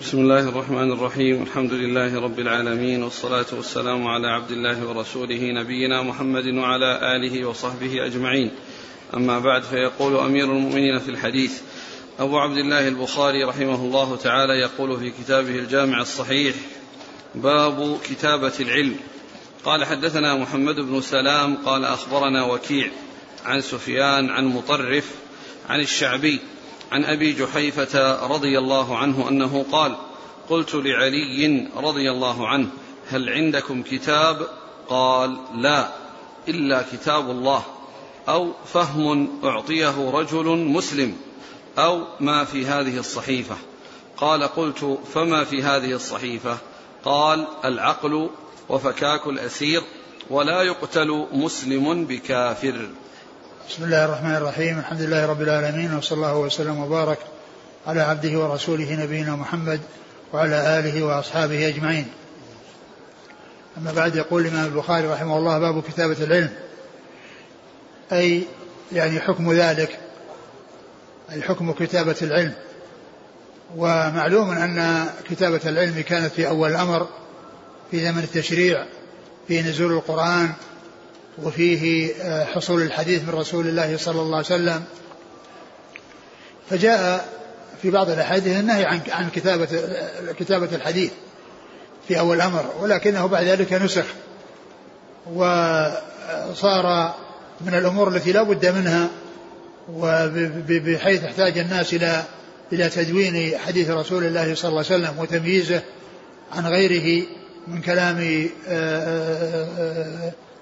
بسم الله الرحمن الرحيم. الحمد لله رب العالمين، والصلاة والسلام على عبد الله ورسوله نبينا محمد وعلى آله وصحبه أجمعين. أما بعد، فيقول أمير المؤمنين في الحديث أبو عبد الله البخاري رحمه الله تعالى يقول في كتابه الجامع الصحيح: باب كتابة العلم. قال: حدثنا محمد بن سلام قال: أخبرنا وكيع عن سفيان عن مطرف عن الشعبي عن أبي جحيفة رضي الله عنه أنه قال: قلت لعلي رضي الله عنه: هل عندكم كتاب؟ قال: لا، إلا كتاب الله، أو فهم أعطيه رجل مسلم، أو ما في هذه الصحيفة. قال: قلت: فما في هذه الصحيفة؟ قال: العقل وفكاك الأسير، ولا يقتل مسلم بكافر. بسم الله الرحمن الرحيم. الحمد لله رب العالمين، وصلى الله وسلم وبارك على عبده ورسوله نبينا محمد وعلى آله وأصحابه أجمعين. أما بعد، يقول الإمام البخاري رحمه الله: باب كتابة العلم، أي يعني حكم ذلك، أي حكم كتابة العلم. ومعلوم أن كتابة العلم كانت في أول الأمر في زمن التشريع، في نزول القرآن، وفيه حصول الحديث من رسول الله صلى الله عليه وسلم. فجاء في بعض الأحاديث النهي عن كتابة الحديث في أول الأمر، ولكنه بعد ذلك نسخ وصار من الأمور التي لا بد منها، وبحيث احتاج الناس إلى تدوين حديث رسول الله صلى الله عليه وسلم وتمييزه عن غيره من كلام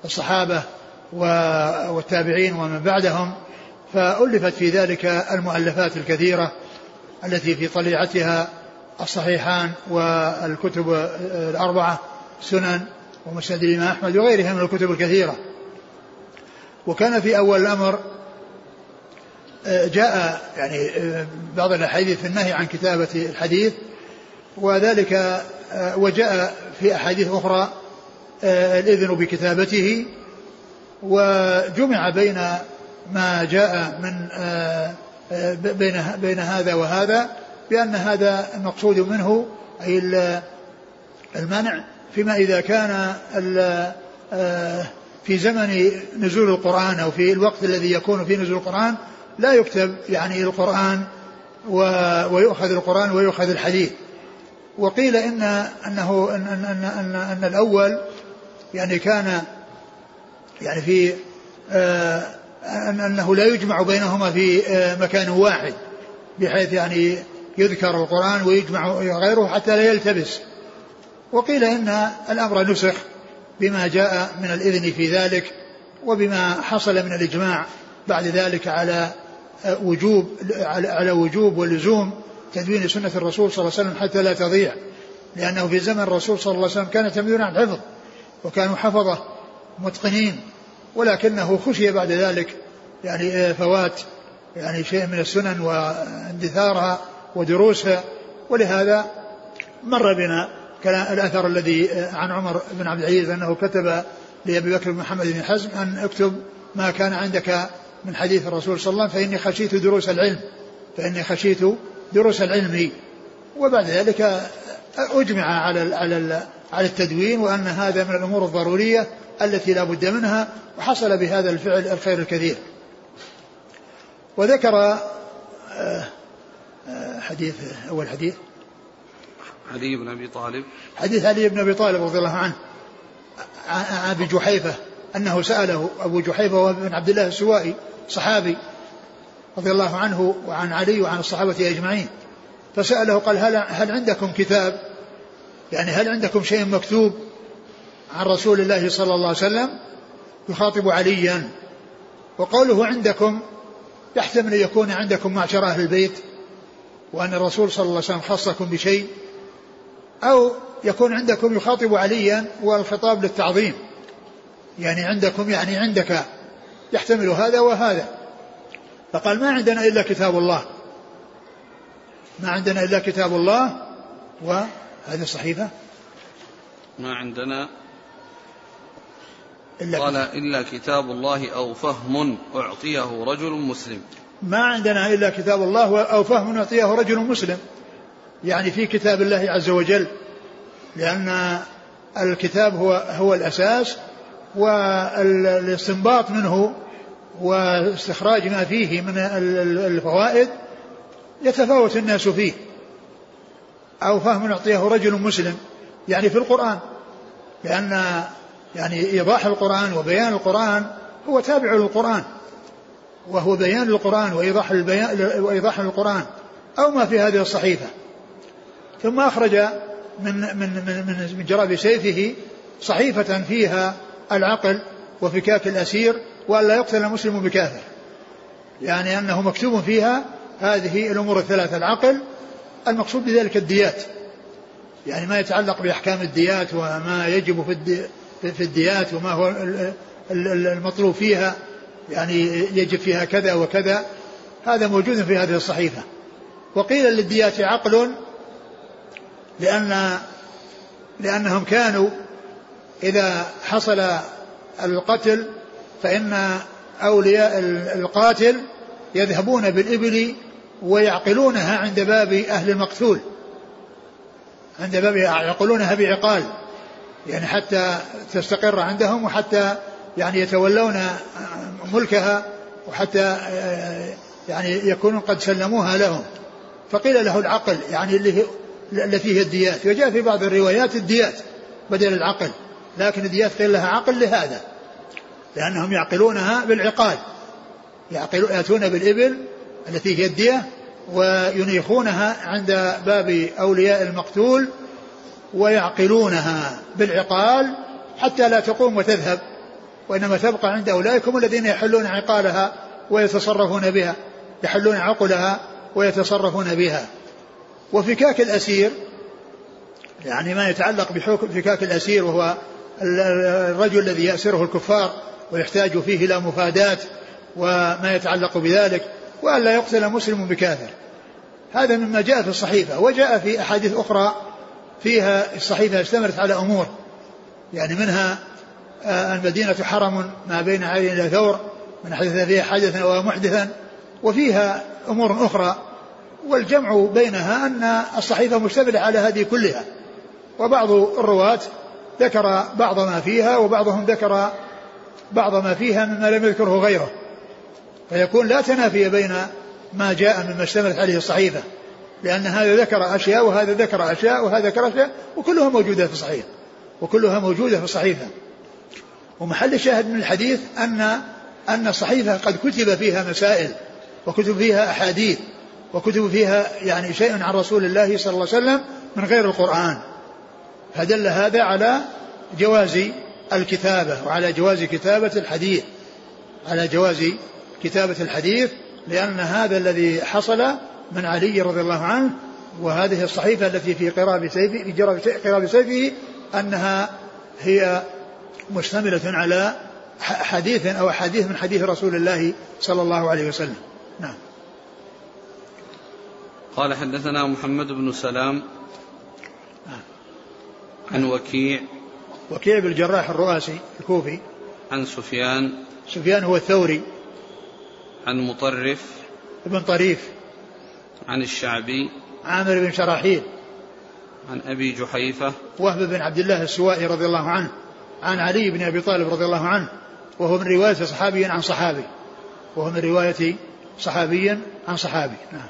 الصحابة والتابعين ومن بعدهم. فألفت في ذلك المؤلفات الكثيرة التي في طليعتها الصحيحان والكتب الأربعة، سنن ومسند الإمام أحمد وغيرها من الكتب الكثيرة. وكان في أول الأمر جاء يعني بعض الأحاديث في النهي عن كتابة الحديث، وذلك وجاء في أحاديث أخرى الإذن بكتابته، وجمع بين ما جاء من بين هذا وهذا، بأن هذا المقصود منه أي المنع فيما إذا كان في زمن نزول القرآن أو في الوقت الذي يكون في نزول القرآن لا يكتب يعني القرآن ويؤخذ القرآن ويؤخذ الحديث. وقيل أن الأول يعني كان يعني في أنه لا يجمع بينهما في مكان واحد، بحيث يعني يذكر القرآن ويجمع غيره حتى لا يلتبس. وقيل أن الأمر نسخ بما جاء من الإذن في ذلك، وبما حصل من الإجماع بعد ذلك على وجوب ولزوم تدوين سنة الرسول صلى الله عليه وسلم حتى لا تضيع، لأنه في زمن الرسول صلى الله عليه وسلم كان تمييزا عن الحفظ، وكانوا حفظه متقنين، ولكنه خشي بعد ذلك يعني فوات يعني شيء من السنن واندثارها ودروسها. ولهذا مر بنا الأثر الذي عن عمر بن عبد العزيز أنه كتب لأبي بكر بن محمد بن حزم أن اكتب ما كان عندك من حديث الرسول صلى الله عليه وسلم فإني خشيت دروس العلم. وبعد ذلك أجمع على التدوين، وأن هذا من الأمور الضرورية التي لا بد منها، وحصل بهذا الفعل الخير الكثير. وذكر حديث علي بن أبي طالب، حديث علي بن أبي طالب رضي الله عنه عن أبي جحيفة أنه سأله أبو جحيفة وهب بن عبد الله السوائي، صحابي رضي الله عنه وعن علي وعن الصحابة أجمعين، فسأله قال: هل عندكم كتاب؟ يعني هل عندكم شيء مكتوب عن رسول الله صلى الله عليه وسلم؟ يخاطب عليا. وقوله عندكم يحتمل أن يكون عندكم معشر أهل البيت، وأن الرسول صلى الله عليه وسلم خصكم بشيء، أو يكون عندكم يخاطب عليا والخطاب للتعظيم، يعني عندكم يعني عندك، يحتمل هذا وهذا. فقال: ما عندنا إلا كتاب الله. وهذه الصحيفة ما عندنا إلا قال إلا كتاب الله أو فهم أعطيه رجل مسلم. ما عندنا إلا كتاب الله أو فهم أعطيه رجل مسلم، يعني في كتاب الله عز وجل، لأن الكتاب هو الأساس، والاستنباط منه واستخراج ما فيه من الفوائد يتفاوت الناس فيه، أو فهم يعطيه رجل مسلم يعني في القرآن، لأن يعني إيضاح القرآن وبيان القرآن هو تابع للقرآن، وهو بيان القرآن وإيضاح القرآن أو ما في هذه الصحيفة. ثم أخرج من جراب سيفه صحيفة فيها العقل وفكاك الأسير، وأن لا يقتل المسلم بكافر، يعني أنه مكتوب فيها هذه الأمور الثلاثة. العقل المقصود بذلك الديات، يعني ما يتعلق بأحكام الديات وما يجب في الديات وما هو المطلوب فيها، يعني يجب فيها كذا وكذا، هذا موجود في هذه الصحيفة. وقيل للديات عقل لأنهم كانوا إذا حصل القتل فإن أولياء القاتل يذهبون بالإبل ويعقلونها عند باب أهل المقتول، عند باب يعقلونها بعقال، يعني حتى تستقر عندهم، وحتى يعني يتولون ملكها، وحتى يعني يكونوا قد سلموها لهم. فقيل له العقل، يعني اللي فيه الديات. وجاء في بعض الروايات الديات بدل العقل، لكن الديات قيل لها عقل لهذا، لأنهم يعقلونها بالعقال، يأتون بالإبل التي هي الدية وينيخونها عند باب أولياء المقتول ويعقلونها بالعقال حتى لا تقوم وتذهب، وإنما تبقى عند أولئكم الذين يحلون عقالها ويتصرفون بها، يحلون عقلها ويتصرفون بها. وفكاك الأسير، يعني ما يتعلق بفكاك الأسير، وهو الرجل الذي يأسره الكفار ويحتاج فيه إلى مفادات وما يتعلق بذلك، وألا يقتل مسلم بكافر، هذا مما جاء في الصحيفة. وجاء في أحاديث أخرى فيها الصحيفة استمرت على أمور، يعني منها المدينة حرم ما بين عين إلى ثور، من حدث فيها حدثا أو محدثا، وفيها أمور أخرى. والجمع بينها أن الصحيفة مشتملة على هذه كلها، وبعض الرواة ذكر بعض ما فيها، وبعضهم ذكر بعض ما فيها مما لم يذكره غيره، فيكون لا تنافي بين ما جاء مما اشتملت عليه الصحيفة، لأن هذا ذكر أشياء وهذا ذكر أشياء وهذا ذكر أشياء، وكلها موجودة في الصحيفة، وكلها موجودة في الصحيفة. ومحل الشاهد من الحديث أن الصحيفة قد كتب فيها مسائل، وكتب فيها أحاديث، وكتب فيها يعني شيء عن رسول الله صلى الله عليه وسلم من غير القرآن، فدل هذا على جواز الكتابة وعلى جواز كتابة الحديث، على جواز كتابة الحديث، لأن هذا الذي حصل من علي رضي الله عنه، وهذه الصحيفة التي في قراب سيفه أنها هي مشتملة على حديث أو حديث من حديث رسول الله صلى الله عليه وسلم. نعم. قال حدثنا محمد بن سلام عن وكيع بالجراح الرؤاسي الكوفي، عن سفيان هو الثوري، عن مطرف ابن طريف، عن الشعبي عامر بن شراحيل، عن أبي جحيفة وهب بن عبد الله السوائي رضي الله عنه، عن علي بن أبي طالب رضي الله عنه، وهو من رواية صحابي عن صحابي، نعم.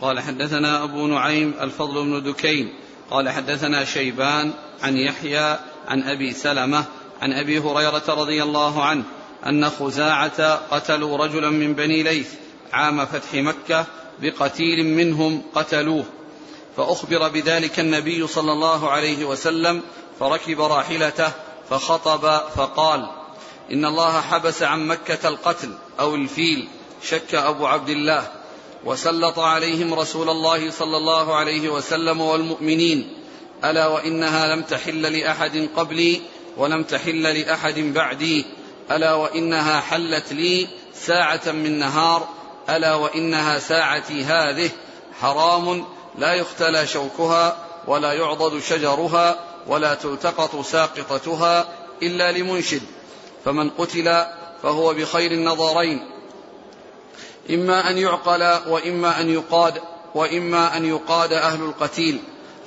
قال حدثنا أبو نعيم الفضل بن دكين قال حدثنا شيبان عن يحيى عن أبي سلمة عن أبي هريرة رضي الله عنه أن خزاعة قتلوا رجلا من بني ليث عام فتح مكة بقتيل منهم قتلوه، فأخبر بذلك النبي صلى الله عليه وسلم فركب راحلته فخطب فقال: إن الله حبس عن مكة القتل أو الفيل، شك أبو عبد الله، وسلط عليهم رسول الله صلى الله عليه وسلم والمؤمنين، ألا وإنها لم تحل لأحد قبلي ولم تحل لأحد بعدي، ألا وإنها حلت لي ساعة من نهار، ألا وإنها ساعتي هذه، حرام لا يختلى شوكها ولا يعضد شجرها ولا تلتقط ساقطتها إلا لمنشد، فمن قتل فهو بخير النظرين، إما أن يعقل وإما أن يقاد، وإما أن يقاد أهل القتيل.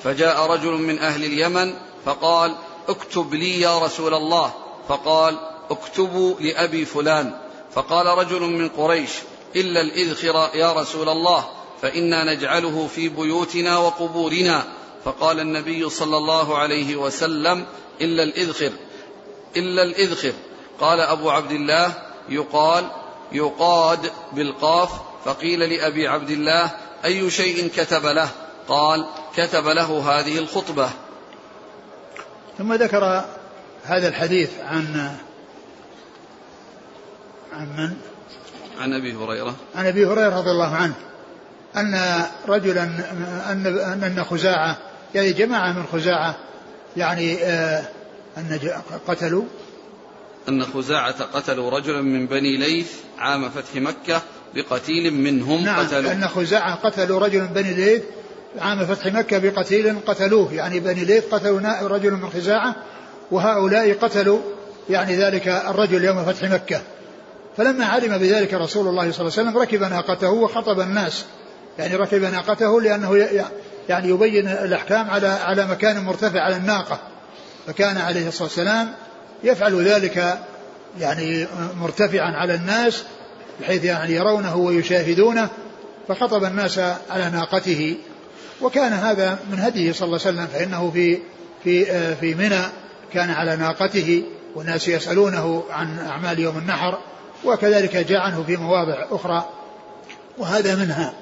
فجاء رجل من أهل اليمن فقال: اكتب لي يا رسول الله. فقال: اكتبوا لأبي فلان. فقال رجل من قريش: إلا الإذخر يا رسول الله، فإنا نجعله في بيوتنا وقبورنا. فقال النبي صلى الله عليه وسلم: إلا الإذخر. قال أبو عبد الله: يقال يقاد بالقاف. فقيل لأبي عبد الله: أي شيء كتب له؟ قال: كتب له هذه الخطبة. ثم ذكر هذا الحديث عن أبي هريرة رضي الله عنه أن خزاعة، يعني جماعة من خزاعة، يعني أن خزاعة قتلوا رجلا من بني ليث عام فتح مكة بقتيل منهم. نعم، قتلوا. أن خزاعة قتلوا رجلا من بني ليث عام فتح مكة بقتيل قتلوه، يعني بني ليث قتلوا رجلا من خزاعة، وهؤلاء قتلوا يعني ذلك الرجل يوم فتح مكة. فلما علم بذلك رسول الله صلى الله عليه وسلم ركب ناقته وخطب الناس، يعني ركب ناقته لأنه يعني يبين الأحكام على مكان مرتفع على الناقة، فكان عليه الصلاة والسلام يفعل ذلك يعني مرتفعا على الناس بحيث يعني يرونه ويشاهدونه، فخطب الناس على ناقته. وكان هذا من هديه صلى الله عليه وسلم، فإنه في منى كان على ناقته والناس يسألونه عن أعمال يوم النحر، وكذلك جاء عنه في مواضع أخرى، وهذا منها.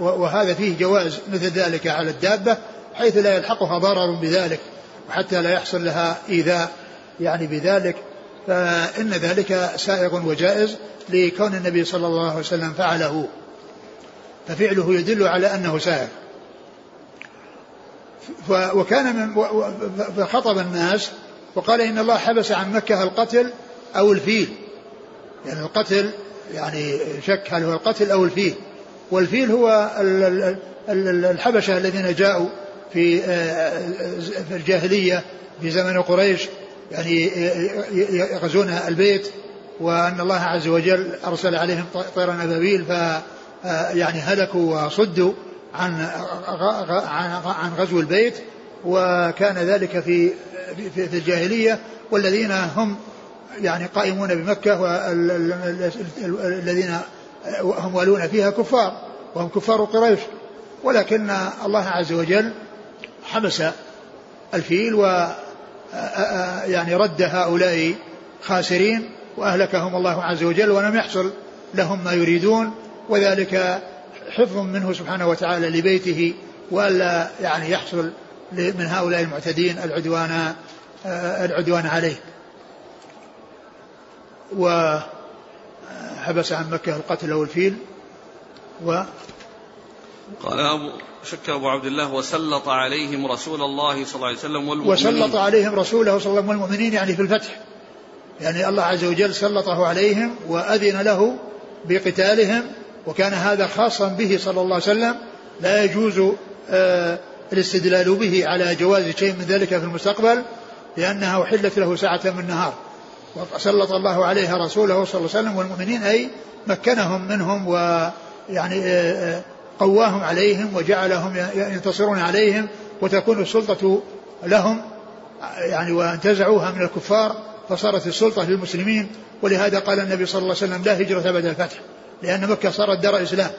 وهذا فيه جواز مثل ذلك على الدابة حيث لا يلحقها ضرر بذلك، وحتى لا يحصل لها إيذاء يعني بذلك، فإن ذلك سائغ وجائز لكون النبي صلى الله عليه وسلم فعله، ففعله يدل على أنه سائغ. فخطب الناس وقال: إن الله حبس عن مكة القتل أو الفيل، يعني القتل يعني شك هل هو القتل أو الفيل، والفيل هو الحبشة الذين جاءوا في الجاهلية في زمن قريش، يعني يغزون البيت، وأن الله عز وجل أرسل عليهم طيرا أبابيل يعني هلكوا وصدوا عن غزو البيت، وكان ذلك في الجاهلية، والذين هم يعني قائمون بمكة والذين هم والون فيها كفار، وهم كفار قريش، ولكن الله عز وجل حبس الفيل ويعني رد هؤلاء خاسرين وأهلكهم الله عز وجل، ولم يحصل لهم ما يريدون، وذلك حفظ منه سبحانه وتعالى لبيته، وألا يعني يحصل من هؤلاء المعتدين العدوان عليه. وحبس عن مكة القتل والفيل. قال أبو عبد الله: وسلط عليهم رسول الله صلى الله عليه وسلم والمؤمنين. وسلط عليهم رسوله صلى الله عليه وسلم والمؤمنين، يعني في الفتح، يعني الله عز وجل سلطه عليهم وأذن له بقتالهم، وكان هذا خاصا به صلى الله عليه وسلم، لا يجوز الاستدلال به على جواز شيء من ذلك في المستقبل، لأنها أحلت له ساعة من النهار، وسلط الله عليها رسوله صلى الله عليه وسلم والمؤمنين، أي مكنهم منهم ويعني قواهم عليهم وجعلهم ينتصرون عليهم، وتكون السلطة لهم يعني، وانتزعوها من الكفار فصارت السلطة للمسلمين. ولهذا قال النبي صلى الله عليه وسلم: لا هجرة بعد الفتح، لأن مكة صارت دار إسلام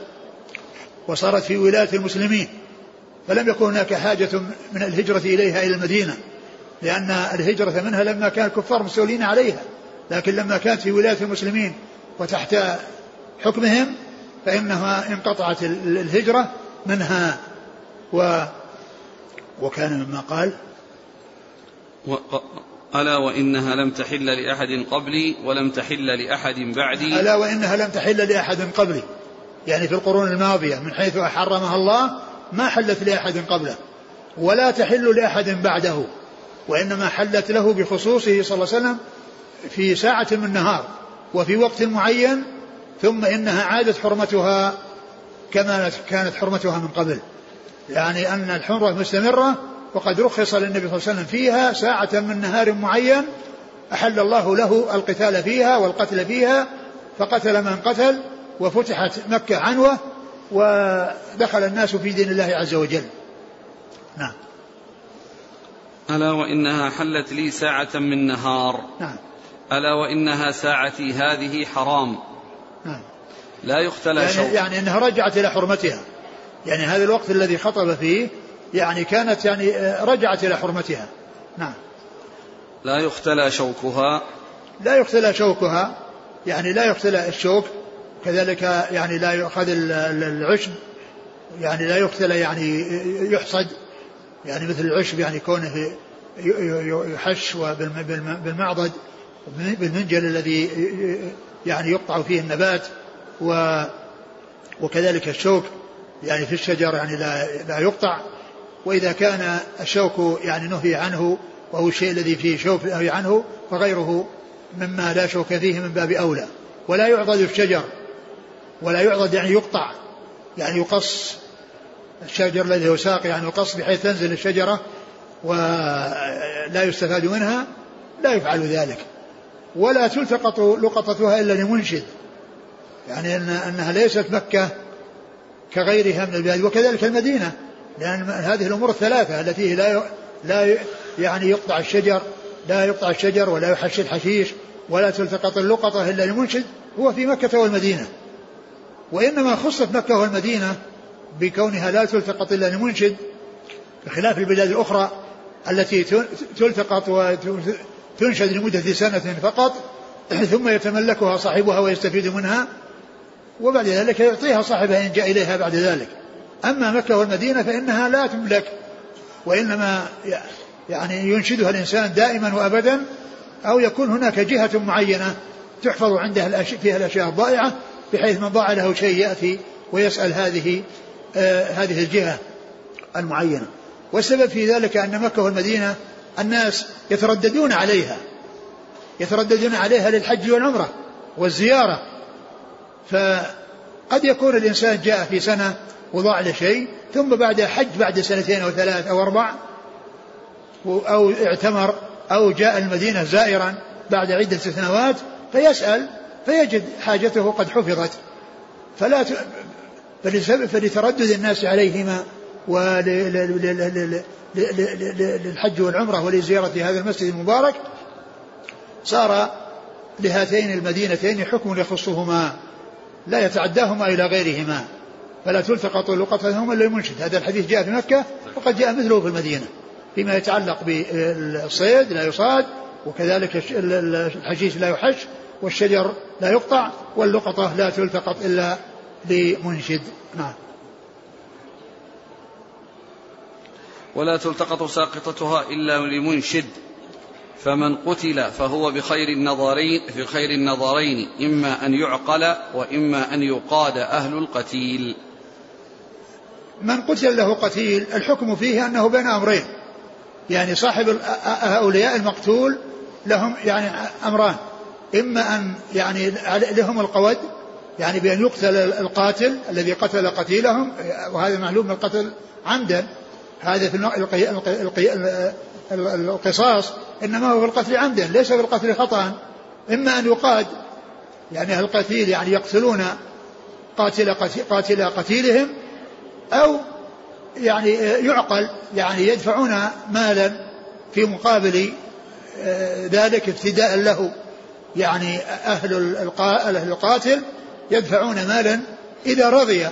وصارت في ولاية المسلمين، فلم يكن هناك حاجة من الهجرة إليها إلى المدينة، لأن الهجرة منها لما كان الكفار مستولين عليها، لكن لما كانت في ولاية المسلمين وتحت حكمهم فإنها انقطعت الهجرة منها. وكان مما قال: ألا وإنها لم تحل لأحد قبلي ولم تحل لأحد بعدي. ألا وإنها لم تحل لأحد قبلي، يعني في القرون الماضية من حيث أحرمها الله ما حلت لأحد قبله ولا تحل لأحد بعده، وإنما حلت له بخصوصه صلى الله عليه وسلم في ساعة من النهار وفي وقت معين، ثم إنها عادت حرمتها كما كانت حرمتها من قبل، يعني أن الحرمة مستمرة، وقد رخص للنبي صلى الله عليه وسلم فيها ساعة من نهار معين أحل الله له القتال فيها والقتل فيها، فقتل من قتل وفتحت مكة عنوة، ودخل الناس في دين الله عز وجل. نعم. ألا وإنها حلت لي ساعة من نهار. نعم. ألا وإنها ساعتي هذه حرام. نعم. لا يختلى شوق. يعني أنها رجعت إلى حرمتها, يعني هذا الوقت الذي خطب فيه يعني كانت يعني رجعت إلى حرمتها. نعم. لا يختلى شوكها. لا يختلى شوكها يعني لا يختلى الشوك, كذلك يعني لا يؤخذ العشب, يعني لا يختلى يعني يحصد, يعني مثل العشب يعني كونه يحش بالمعضد بالمنجل الذي يعني يقطع فيه النبات, وكذلك الشوك يعني في الشجر يعني لا يقطع. وإذا كان الشوك يعني نهي عنه وهو الشيء الذي فيه شوك نهي عنه فغيره مما لا شوك فيه من باب أولى. ولا يعضد الشجر, ولا يعضد يعني يقطع, يعني يقص الشجر الذي هو ساق يعني يقص بحيث تنزل الشجرة ولا يستفاد منها, لا يفعل ذلك. ولا تلتقط لقطتها إلا لمنشد, يعني أنها ليست مكة كغيرها من البلاد, وكذلك المدينة, لأن هذه الأمور الثلاثة التي لا يعني يقطع الشجر, لا يقطع الشجر ولا يحش الحشيش ولا تلتقط اللقطة إلا لمنشد, هو في مكة والمدينة. وإنما خصت مكة والمدينة بكونها لا تلتقط إلا لمنشد, بخلاف البلاد الأخرى التي تلتقط وتنشد لمدة سنة فقط ثم يتملكها صاحبها ويستفيد منها, وبعد ذلك يعطيها صاحبها إن جاء إليها بعد ذلك. أما مكة والمدينة فإنها لا تملك, وإنما يعني ينشدها الإنسان دائما وأبدا, أو يكون هناك جهة معينة تحفظ عندها فيها الأشياء الضائعة, بحيث من ضاع له شيء يأتي ويسأل هذه الجهة المعينة. والسبب في ذلك أن مكة والمدينة الناس يترددون عليها للحج والعمرة والزيارة, فقد يكون الإنسان جاء في سنة وضاع له شيء, ثم بعد حج بعد سنتين أو ثلاث أو أربع, أو اعتمر, أو جاء المدينة زائرا بعد عدة سنوات فيسأل فيجد حاجته قد حفظت. فلتردد الناس عليهما وللحج والعمرة ولزيارة هذا المسجد المبارك صار لهاتين المدينتين حكم يخصهما لا يتعداهما إلى غيرهما, فلا تلتقط لقطتهما إلا المنشد. هذا الحديث جاء في مكة, وقد جاء مثله في المدينة فيما يتعلق بالصيد, لا يصاد, وكذلك الحشيش لا يحش, والشجر لا يقطع, واللقطة لا تلتقط إلا لمنشد. نعم. ولا تلتقط ساقطتها إلا لمنشد, فمن قتل فهو بخير النظرين, إما أن يعقل وإما أن يقاد أهل القتيل. من قتل له قتيل الحكم فيه أنه بين أمرين, يعني صاحب هؤلاء المقتول لهم يعني أمران, إما أن يعني لهم القود, يعني بأن يقتل القاتل الذي قتل قتيلهم, وهذا معلوم من القتل عمدا, هذا في القصاص, إنما هو في القتل عمدا ليس في القتل خطأ. إما أن يقاد, يعني القتيل يعني يقتلون قاتل قتيلهم, أو يعني يعقل, يعني يدفعون مالا في مقابل ذلك ابتداء له, يعني أهل القاتل يدفعون مالا إذا رضي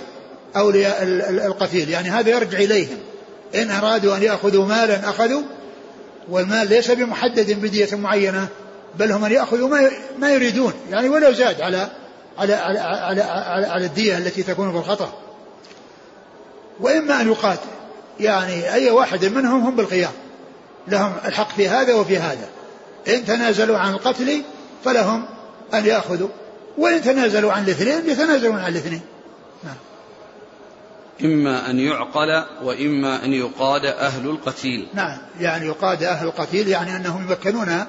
أولياء القتيل, يعني هذا يرجع إليهم, إن أرادوا أن يأخذوا مالا أخذوا, والمال ليس بمحدد بدية معينة, بل هم أن يأخذوا ما يريدون, يعني ولو زاد على الدية التي تكون بالخطأ. وإما أن يقاتل, يعني أي واحد منهم هم بالخيار, لهم الحق في هذا وفي هذا, إن تنازلوا عن القتل فلهم أن يأخذوا, وإن تنازلوا عن الاثنين يتنازلون عن الاثنين. إما أن يعقل وإما أن يقاد أهل القتيل. نعم, يعني يقاد أهل القتيل, يعني أنهم يمكنون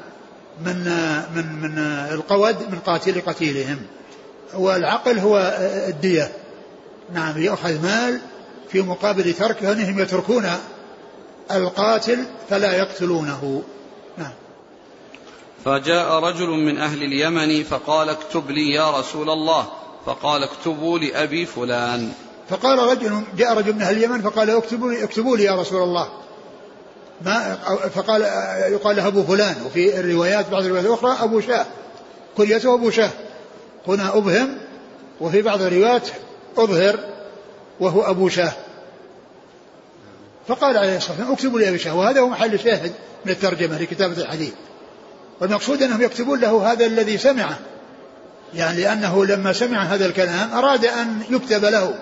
من القود من قاتل قتيلهم. والعقل هو الدية, نعم, يأخذ مال في مقابل ترك, أنهم يتركون القاتل فلا يقتلونه. نعم. فجاء رجل من أهل اليمن فقال اكتب لي يا رسول الله, فقال اكتبوا لأبي فلان. فقال رجل جاء رجل من أهل اليمن فقال اكتبوا لي يا رسول الله ما فقال يقال له أبو فلان, وفي الروايات بعض الروايات الأخرى أبو شاه كليته أبو شاه هنا أبهم, وفي بعض الروايات أظهر وهو أبو شاه. فقال عليه الصلاة والسلام اكتبوا لي أبي شاه, وهذا هو محل شاهد من الترجمة لكتابة الحديث. والمقصود أنهم يكتبون له هذا الذي سمعه, يعني لأنه لما سمع هذا الكلام أراد أن يكتب له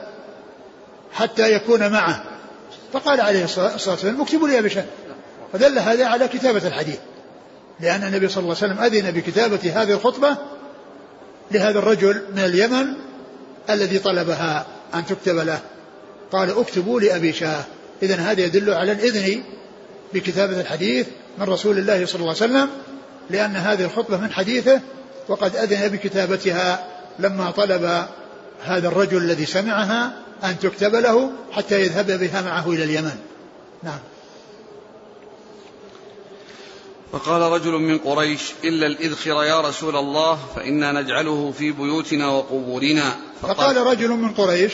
حتى يكون معه, فقال عليه الصلاة والسلام اكتبوا لي أبي شاه, فدل هذا على كتابة الحديث, لأن النبي صلى الله عليه وسلم أذن بكتابة هذه الخطبة لهذا الرجل من اليمن الذي طلبها أن تكتب له, قال اكتبوا لي أبي شاه. إذن هذا يدل على الإذن بكتابة الحديث من رسول الله صلى الله عليه وسلم, لأن هذه الخطبة من حديثه وقد أذن بكتابتها لما طلب هذا الرجل الذي سمعها أن تكتب له حتى يذهب بها معه إلى اليمن. نعم. فقال رجل من قريش إلا الإذخر يا رسول الله فإنا نجعله في بيوتنا وقبورنا. فقال رجل من قريش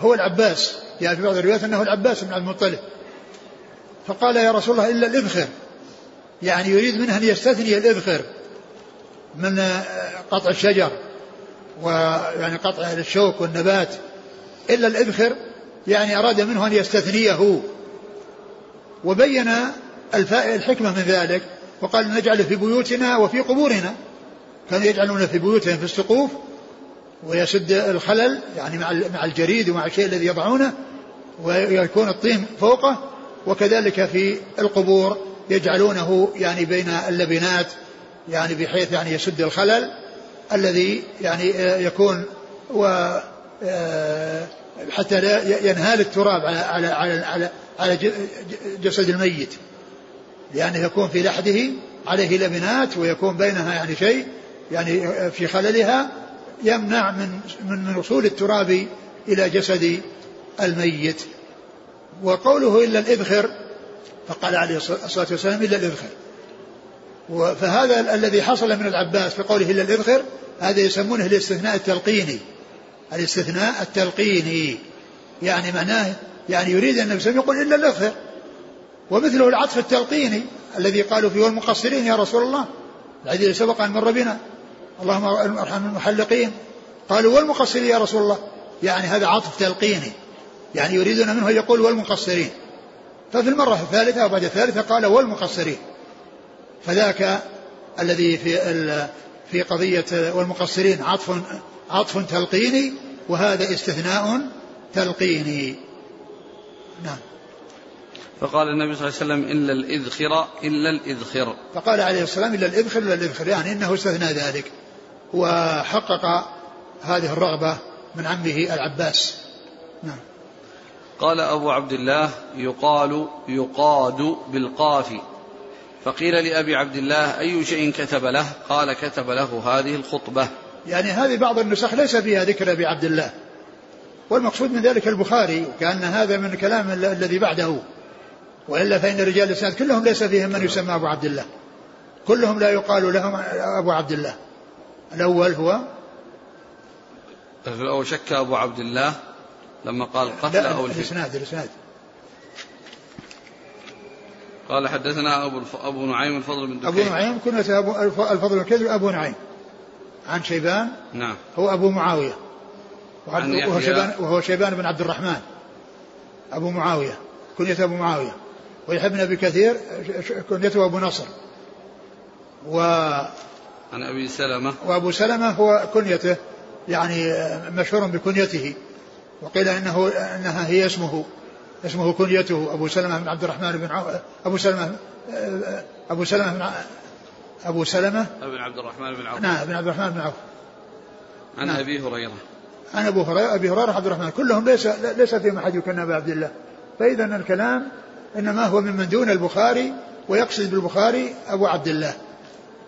هو العباس, يعني في بعض الروايات أنه العباس بن عبد المطلب, فقال يا رسول الله إلا الإذخر, يعني يريد منها أن يستثني الإذخر من قطع الشجر ويعني قطع الشوك والنبات, إلا الإذخر يعني أراد منه أن يستثنيه, وبين الحكمة من ذلك وقال نجعله في بيوتنا وفي قبورنا. كانوا يجعلون في بيوتهم في السقوف ويسد الخلل يعني مع الجريد ومع الشيء الذي يضعونه ويكون الطين فوقه, وكذلك في القبور يجعلونه يعني بين اللبنات, يعني بحيث يعني يسد الخلل الذي يعني يكون حتى لا ينهال التراب على جسد الميت, لأنه يكون في لحده عليه لبنات ويكون بينها يعني شيء يعني في خللها يمنع من وصول التراب إلى جسد الميت. وقوله إلا الإذخر, فقال عليه الصلاة والسلام إلا الإذخر, فهذا الذي حصل من العباس في قوله إلا الإذخر هذا يسمونه الاستثناء التلقيني. الاستثناء التلقيني يعني معناه يعني يريد أن النبي يقول إلا الإذخر, ومثله العطف التلقيني الذي قالوا فيه المقصرين يا رسول الله, الذي سبق أن مر بنا اللهم ارحم المحلقين, قالوا والمقصرين يا رسول الله, يعني هذا عطف تلقيني يعني يريدون منه يقول والمقصرين. ففي المرة الثالثة وبعد الثالثة قال والمقصرين, فذاك الذي في قضية والمقصرين عطف تلقيني, وهذا استثناء تلقيني. نعم. فقال النبي صلى الله عليه وسلم إلا الإذخر إلا الإذخر, فقال عليه السلام إلا الإذخر إلا الإذخر, يعني إنه استثنى ذلك وحقق هذه الرغبة من عمه العباس. نعم. قال أبو عبد الله يقاد بالقاف, فقيل لأبي عبد الله أي شيء كتب له؟ قال كتب له هذه الخطبة. يعني هذه بعض النسخ ليس فيها ذكر أبي عبد الله, والمقصود من ذلك البخاري, كأن هذا من كلام الذي بعده, وإلا فإن رجال الإسناد كلهم ليس فيهم من يسمى أبو عبد الله, كلهم لا يقال لهم أبو عبد الله. الأول هو شك أبو عبد الله لما قال قتل أو الإسناد قال حدثنا أبو نعيم الفضل بن دكين, أبو نعيم كنت الفضل بن أبو نعيم عن شيبان, نعم هو أبو معاوية, وهو شيبان بن عبد الرحمن أبو معاوية كنيته أبو معاوية, ويحيى بن أبي كثير كنيته أبو نصر, عن أبي سلمة, وأبو سلمة هو كنيته يعني مشهور بكنيته, وقيل أنها هي اسمه كنيته أبو سلمة بن عبد الرحمن بن أبو سلمة بن عبد الرحمن بن عوف, نعم بن عبد الرحمن بن عوف, عن أبي هريرة, عن أبي هريرة عبد الرحمن, كلهم ليس فيهم أحد يكنى أبو عبد الله. فإذا الكلام إنما هو ممن دون البخاري, ويقصد بالبخاري أبو عبد الله.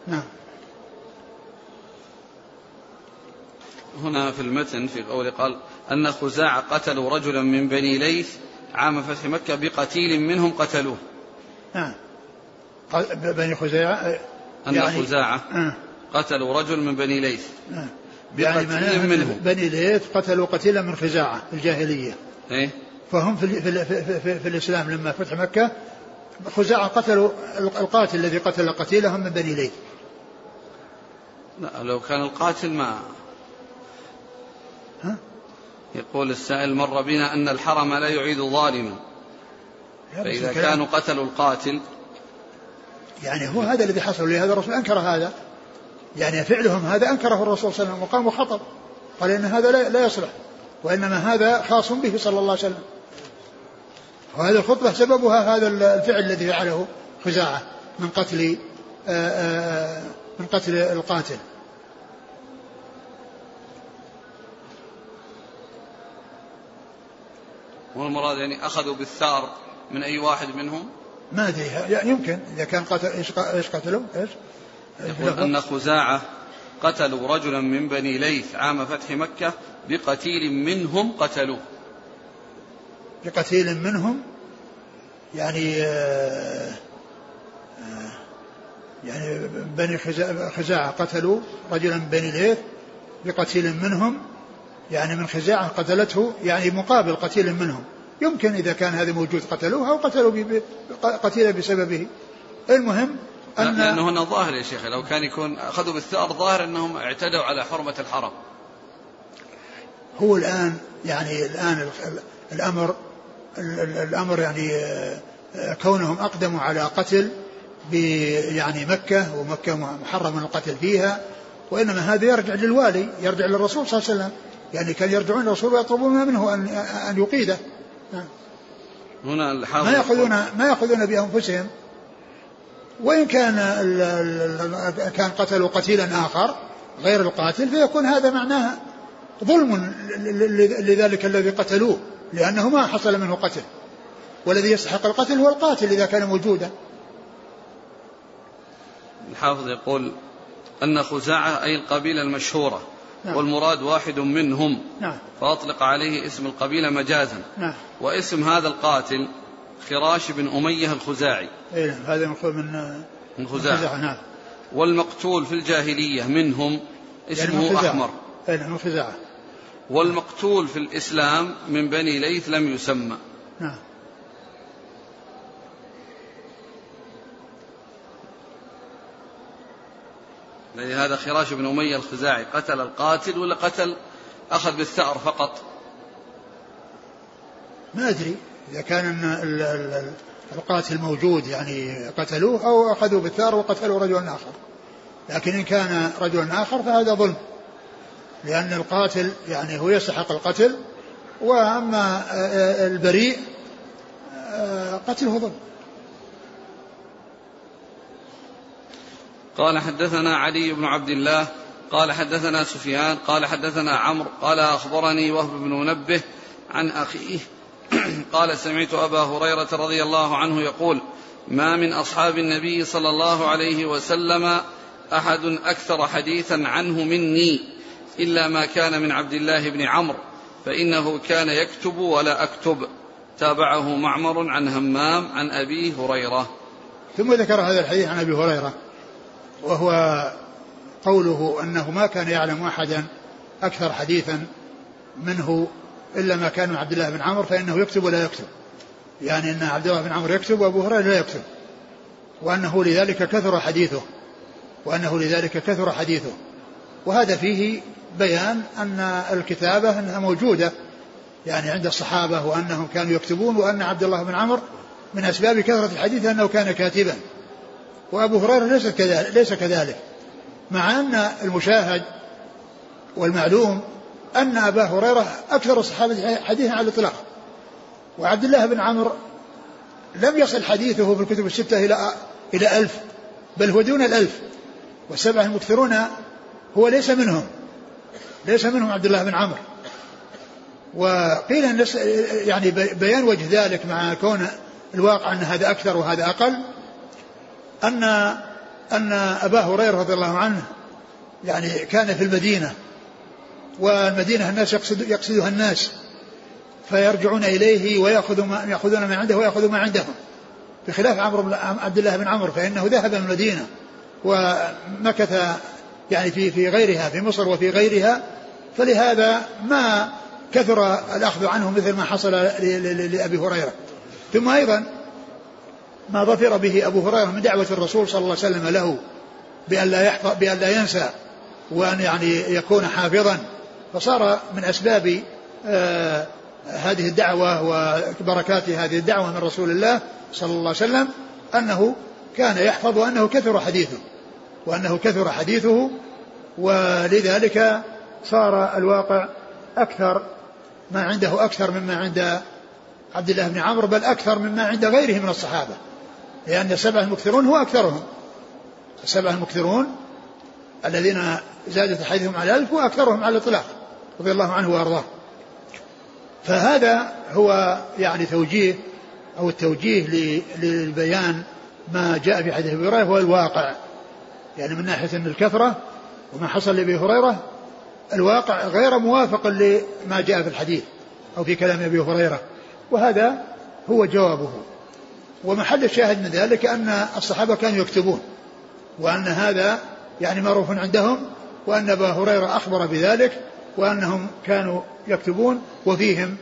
نعم. هنا في المتن في قول قال أن خزاعة قتلوا رجلا من بني ليث عام فتح مكة بقتيل منهم قتلوه. نعم. بني خزاعة, أن يعني خزاعة قتلوا رجل من بني ليث يعني بني ليث قتلوا قتيلا من خزاعة الجاهلية إيه؟ فهم في الإسلام لما فتح مكة خزاعة قتلوا القاتل الذي قتل قتيلهم من بني ليث. لا لو كان القاتل ما ها؟ يقول السائل مر بنا أن الحرم لا يعيد ظالما، فإذا كانوا قتلوا القاتل يعني هو هذا الذي حصل لهذا الرسول أنكر هذا، يعني فعلهم هذا أنكره الرسول صلى الله عليه وسلم وقام وخطب قال إن هذا لا يصلح، وإنما هذا خاص به صلى الله عليه وسلم، وهذه الخطبة سببها هذا الفعل الذي فعله خزاعة من قتل القاتل. والمراد يعني أخذوا بالثار من أي واحد منهم؟ ما أدري يعني يمكن إذا كان قتلوا إيش؟ يقول أن خزاعة قتلوا رجلا من بني ليث عام فتح مكة بقتيل منهم قتلوه. بقتيل منهم يعني يعني بني خزاعة قتلوا رجلا من بني ليث بقتيل منهم، يعني من خزاعة قتلته يعني مقابل قتيل منهم، يمكن إذا كان هذا موجود قتلوه أو قتلوا قتيلا بسببه. المهم لأنه هنا ظاهر يا شيخ لو كان يكون أخذوا بالثأر ظاهر أنهم اعتدوا على حرمة الحرم. هو الآن يعني الآن الأمر يعني كونهم أقدموا على قتل يعني مكة، ومكة محرم القتل فيها، وإنما هذا يرجع للوالي يرجع للرسول صلى الله عليه وسلم، يعني كان يرجعون للرسول ويطلبون منه أن يقيده. هنا ما يأخذون بأنفسهم، وإن كان قتلوا قتيلا آخر غير القاتل فيكون هذا معناها ظلم لذلك الذي قتلوه، لأنه ما حصل منه قتل، والذي يستحق القتل هو القاتل إذا كان موجودا. الحافظ يقول أن خزاعة أي القبيلة المشهورة، نعم. والمراد واحد منهم، نعم. فأطلق عليه اسم القبيلة مجازا، نعم. واسم هذا القاتل خراش بن أمية الخزاعي، إيه هذا من خزاعة، نعم. والمقتول في الجاهلية منهم اسمه يعني من أحمر، إيه من خزاعة. والمقتول في الإسلام من بني ليث لم يسمى، نعم. هذا خراش بن أمية الخزاعي قتل القاتل ولا قتل أخذ بالثأر فقط؟ ما أدري إذا كان القاتل موجود يعني قتلوه أو أخذوا بالثأر وقتلوا رجلا آخر، لكن إن كان رجلا آخر فهذا ظلم، لأن القاتل يعني هو يستحق القتل، وأما البريء قتله ظلم. قال حدثنا علي بن عبد الله قال حدثنا سفيان قال حدثنا عمرو قال أخبرني وهب بن منبه عن أخيه قال سمعت أبا هريرة رضي الله عنه يقول ما من أصحاب النبي صلى الله عليه وسلم أحد أكثر حديثا عنه مني إلا ما كان من عبد الله بن عمرو، فإنه كان يكتب ولا أكتب. تابعه معمر عن همام عن أبي هريرة. ثم ذكر هذا الحديث عن أبي هريرة، وهو قوله أنه ما كان يعلم أحدا أكثر حديثا منه إلا ما كان عبد الله بن عمر، فإنه يكتب ولا يكتب، يعني أن عبد الله بن عمر يكتب وأبو هريرة لا يكتب، وأنه لذلك كثر حديثه وهذا فيه بيان أن الكتابة أنها موجودة يعني عند الصحابة، وأنهم كانوا يكتبون، وأن عبد الله بن عمر من أسباب كثرة الحديث أنه كان كاتبا، وأبو هريرة ليس كذلك، مع أن المشاهد والمعلوم أن أبا هريرة أكثر الصحابة حديثا على الإطلاق، وعبد الله بن عمر لم يصل حديثه في الكتب الستة إلى 1000، بل هو دون 1000، والسبعة المكثرون هو ليس منهم عبد الله بن عمر. وقيل أن يعني بيان وجه ذلك مع كون الواقع أن هذا أكثر وهذا أقل، أن أبا هريرة رضي الله عنه يعني كان في المدينة، والمدينة الناس يقصدها الناس، فيرجعون إليه ويأخذون ما عنده ويأخذوا ما عندهم، بخلاف عبد الله بن عمر فإنه ذهب من المدينة ومكث يعني في غيرها في مصر وفي غيرها, فلهذا ما كثر الأخذ عنه مثل ما حصل لأبي هريرة. ثم أيضا ما ظفر به أبو هريرة من دعوة الرسول صلى الله عليه وسلم له بأن لا ينسى وأن يعني يكون حافظا, فصار من أسباب هذه الدعوة وبركات هذه الدعوة من رسول الله صلى الله عليه وسلم أنه كان يحفظ وأنه كثر حديثه, ولذلك صار الواقع أكثر ما عنده أكثر مما عند عبد الله بن عمر, بل أكثر مما عند غيره من الصحابة, لأن السبعة المكثرون هو أكثرهم. السبعة المكثرون الذين زادت حديثهم على 1000 هو أكثرهم على الإطلاق رضي الله عنه وأرضاه. فهذا هو يعني توجيه أو التوجيه للبيان ما جاء في حديث أبي هريرة هو الواقع, يعني من ناحية أن الكثرة وما حصل لأبي هريرة الواقع غير موافق لما جاء في الحديث أو في كلام أبي هريرة, وهذا هو جوابه. ومحل الشاهد من ذلك أن الصحابة كانوا يكتبون, وأن هذا يعني معروف عندهم, وأن أبا هريرة أخبر بذلك, وأنهم كانوا يكتبون, وفيهم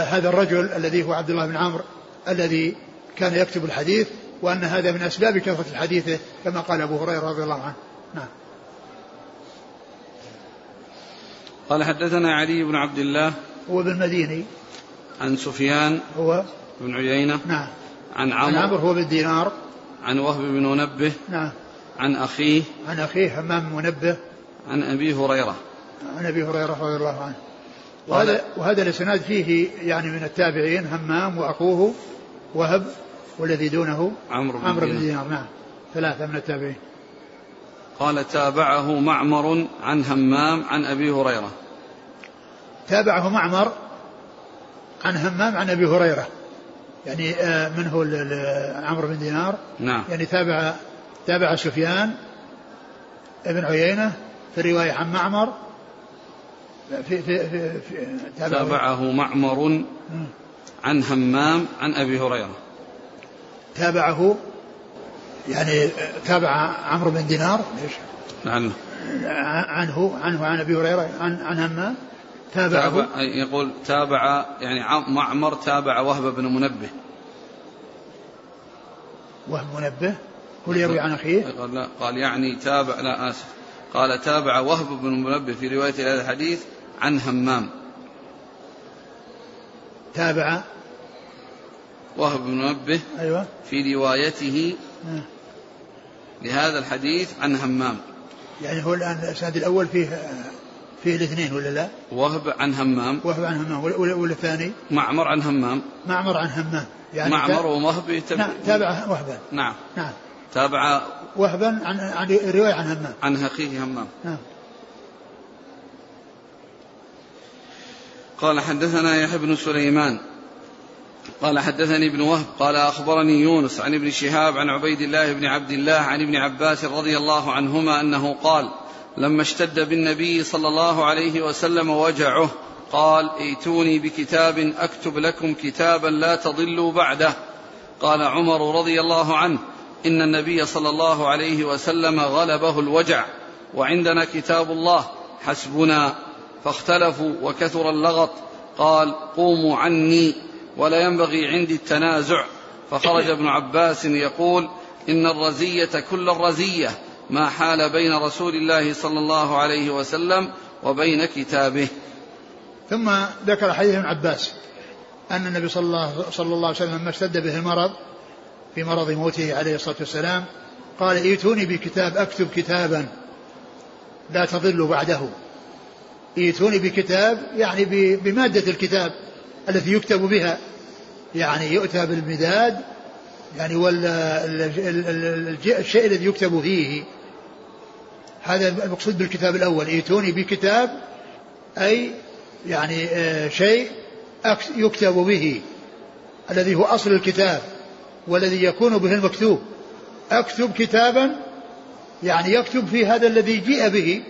هذا الرجل الذي هو عبد الله بن عمر الذي كان يكتب الحديث, وأن هذا من أسباب كثرة الحديث كما قال أبو هريرة رضي الله عنه. نعم. قال حدثنا علي بن عبد الله هو بالمديني, عن سفيان هو بن عيينة, نعم, عن عمرو هو بن دينار, عن وهب بن منبه, نعم, عن أخيه همام منبه, عن أبي هريرة رضي الله عنه. وهذا الاسناد فيه يعني من التابعين همام وأخوه وهب والذي دونه عمرو بن دينار, نعم, 3 من التابعين. قال تابعه معمر عن همام عن أبي هريرة, تابعه معمر عن همام عن أبي هريرة, يعني من هو عمرو بن دينار, نعم, يعني تابع سفيان ابن عيينة في الرواية عن معمر, في تابعه معمر عن همام عن أبي هريرة, تابعه يعني تابع عمرو بن دينار عنه عن أبي هريرة عن همام, تابعه يقول تابع يعني معمر تابع وهب بن منبه, وهب منبه هو يروي عن أخيه, قال يعني تابع, لا آسف, قال تابع وهب بن منبه في رواية هذا الحديث عن همام, تابع وهب بن منبه, أيوة, في روايته لهذا الحديث عن همام, يعني هو الآن الإسناد الأول فيه الاثنين ولا لا؟ وهب عن همام والثاني معمر عن همام يعني معمر ووهب تابع وهبا, نعم تابع وهبا عن رواية عن همام عن أخيه همام, نعم. قال حدثنا يحيى بن سليمان قال حدثني ابن وهب قال أخبرني يونس عن ابن شهاب عن عبيد الله بن عبد الله عن ابن عباس رضي الله عنهما أنه قال لما اشتد بالنبي صلى الله عليه وسلم وجعه قال ائتوني بكتاب أكتب لكم كتابا لا تضلوا بعده. قال عمر رضي الله عنه إن النبي صلى الله عليه وسلم غلبه الوجع وعندنا كتاب الله حسبنا, فاختلفوا وكثر اللغط. قال قوموا عني ولا ينبغي عندي التنازع, فخرج ابن عباس يقول إن الرزية كل الرزية ما حال بين رسول الله صلى الله عليه وسلم وبين كتابه. ثم ذكر حديث ابن عباس أن النبي صلى الله عليه وسلم لما اشتد به المرض في مرض موته عليه الصلاة والسلام قال ائتوني بكتاب أكتب كتابا لا تضل بعده. ائتوني بكتاب يعني بمادة الكتاب التي يكتب بها, يعني يؤتى بالمداد, يعني ولا الشيء الذي يكتب فيه, هذا المقصود بالكتاب الأول. ائتوني بكتاب أي يعني شيء يكتب به الذي هو أصل الكتاب والذي يكون به المكتوب. أكتب كتابا يعني يكتب في هذا الذي جاء به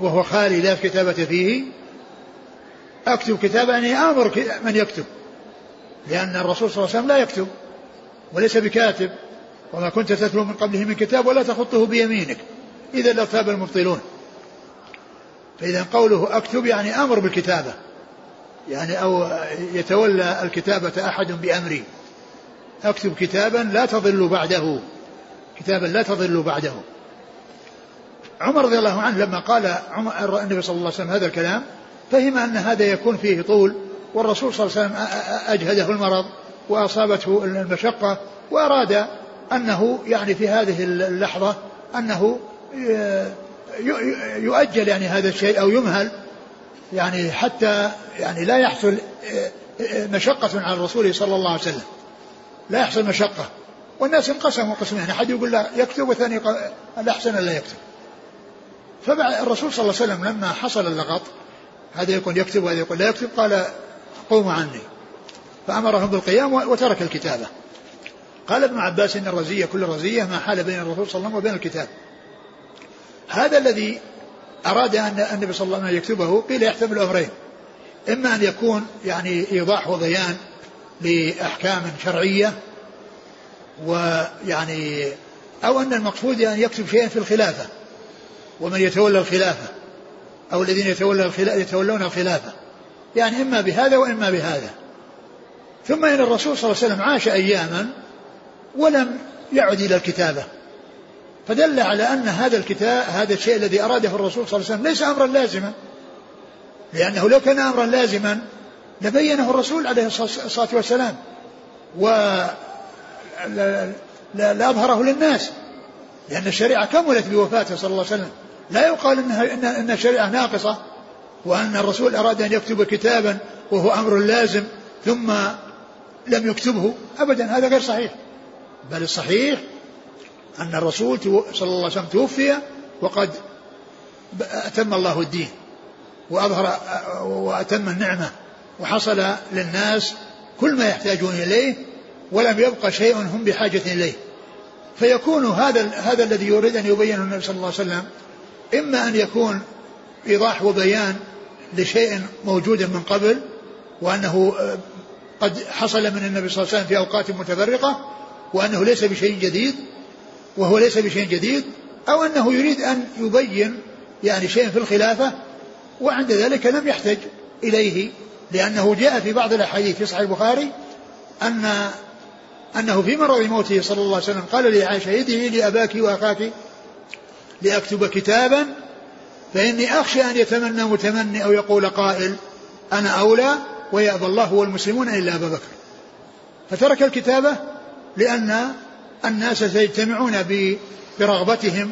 وهو خالي لا كتابة فيه. أكتب كتابا يعني آمر من يكتب, لأن الرسول صلى الله عليه وسلم لا يكتب وليس بكاتب, وما كنت تتلو من قبله من كتاب ولا تخطه بيمينك, إذا لارتاب المبطلون. فإذا قوله أكتب يعني أمر بالكتابة، يعني أو يتولى الكتابة أحد بأمري، أكتب كتابا لا تضل بعده، كتابا لا تضل بعده. عمر رضي الله عنه لما قال النبي صلى الله عليه وسلم هذا الكلام فهم أن هذا يكون فيه طول، والرسول صلى الله عليه وسلم أجهده المرض وأصابته المشقة، وأراد أنه يعني في هذه اللحظة أنه يؤجل يعني هذا الشيء أو يمهل، يعني حتى يعني لا يحصل مشقة على الرسول صلى الله عليه وسلم، لا يحصل مشقة. والناس انقسموا قسمين، أحد يقول لا يكتب وثاني الأحسن لا يكتب. فالرسول صلى الله عليه وسلم لما حصل اللغط، هذا يكون يكتب وهذا يقول لا يكتب، قال قوموا عني، فأمرهم بالقيام وترك الكتابة. قال ابن عباس إن الرزية كل رزية ما حال بين الرسول صلى الله عليه وسلم وبين الكتاب. هذا الذي أراد أن النبي صلى الله عليه وسلم يكتبه قيل يحتمل أمرين، إما أن يكون يعني إيضاح وبيان لأحكام شرعية، ويعني أو أن المقصود أن يكتب شيئا في الخلافة ومن يتولى الخلافة أو الذين يتولون الخلافة، يعني إما بهذا وإما بهذا. ثم إن الرسول صلى الله عليه وسلم عاش أياما ولم يعد إلى الكتابة، فدل على أن هذا الكتاب هذا الشيء الذي أراده الرسول صلى الله عليه وسلم ليس أمرا لازما، لأنه لو كان أمرا لازما لبينه الرسول عليه الصلاة والسلام ولأظهره للناس، لأن الشريعة كملت بوفاته صلى الله عليه وسلم. لا يقال إن الشريعة ناقصة وأن الرسول أراد أن يكتب كتابا وهو أمر لازم ثم لم يكتبه أبدا، هذا غير صحيح. بل الصحيح أن الرسول صلى الله عليه وسلم توفي وقد أتم الله الدين وأظهر وأتم النعمة، وحصل للناس كل ما يحتاجون إليه ولم يبقى شيء هم بحاجة إليه. فيكون هذا الذي يريد أن يبينه النبي صلى الله عليه وسلم إما أن يكون إيضاح وبيان لشيء موجود من قبل وأنه قد حصل من النبي صلى الله عليه وسلم في أوقات متفرقة وأنه ليس بشيء جديد، وهو ليس بشيء جديد، أو أنه يريد أن يبين يعني شيء في الخلافة وعند ذلك لم يحتج إليه، لأنه جاء في بعض الأحاديث في صحيح البخاري أنه في مرض موته صلى الله عليه وسلم قال لعائشته لأباك وأخاك لأكتب كتابا فإني أخشى أن يتمنى متمني أو يقول قائل أنا أولى ويأبى الله والمسلمون إلا أبا بكر. فترك الكتابة لأن الناس سيجتمعون برغبتهم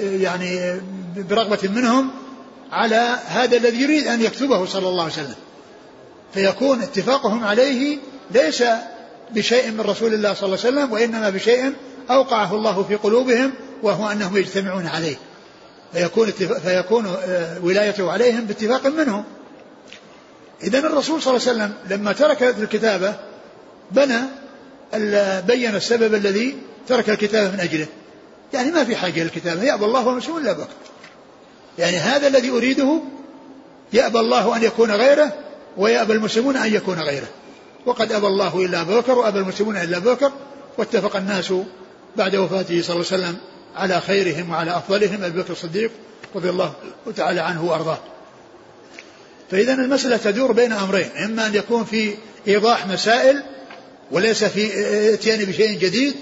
يعني برغبة منهم على هذا الذي يريد أن يكتبه صلى الله عليه وسلم، فيكون اتفاقهم عليه ليس بشيء من رسول الله صلى الله عليه وسلم وإنما بشيء أوقعه الله في قلوبهم وهو أنهم يجتمعون عليه، فيكون ولايته عليهم باتفاق منهم. إذن الرسول صلى الله عليه وسلم لما ترك الكتابة بين السبب الذي ترك الكتابة من أجله، يعني ما في حاجة للكتابة، يأبى الله والمسلمون إلا أبا بكر، يعني هذا الذي أريده يأبى الله أن يكون غيره ويأبى المسلمون أن يكون غيره، وقد أبى الله إلا أبا بكر وأبى المسلمون إلا أبا بكر. واتفق الناس بعد وفاته صلى الله عليه وسلم على خيرهم وعلى أفضلهم أبي بكر الصديق رضي الله تعالى عنه وأرضاه. فإذا المسألة تدور بين أمرين، إما أن يكون في إيضاح مسائل وليس في اتيان بشيء جديد،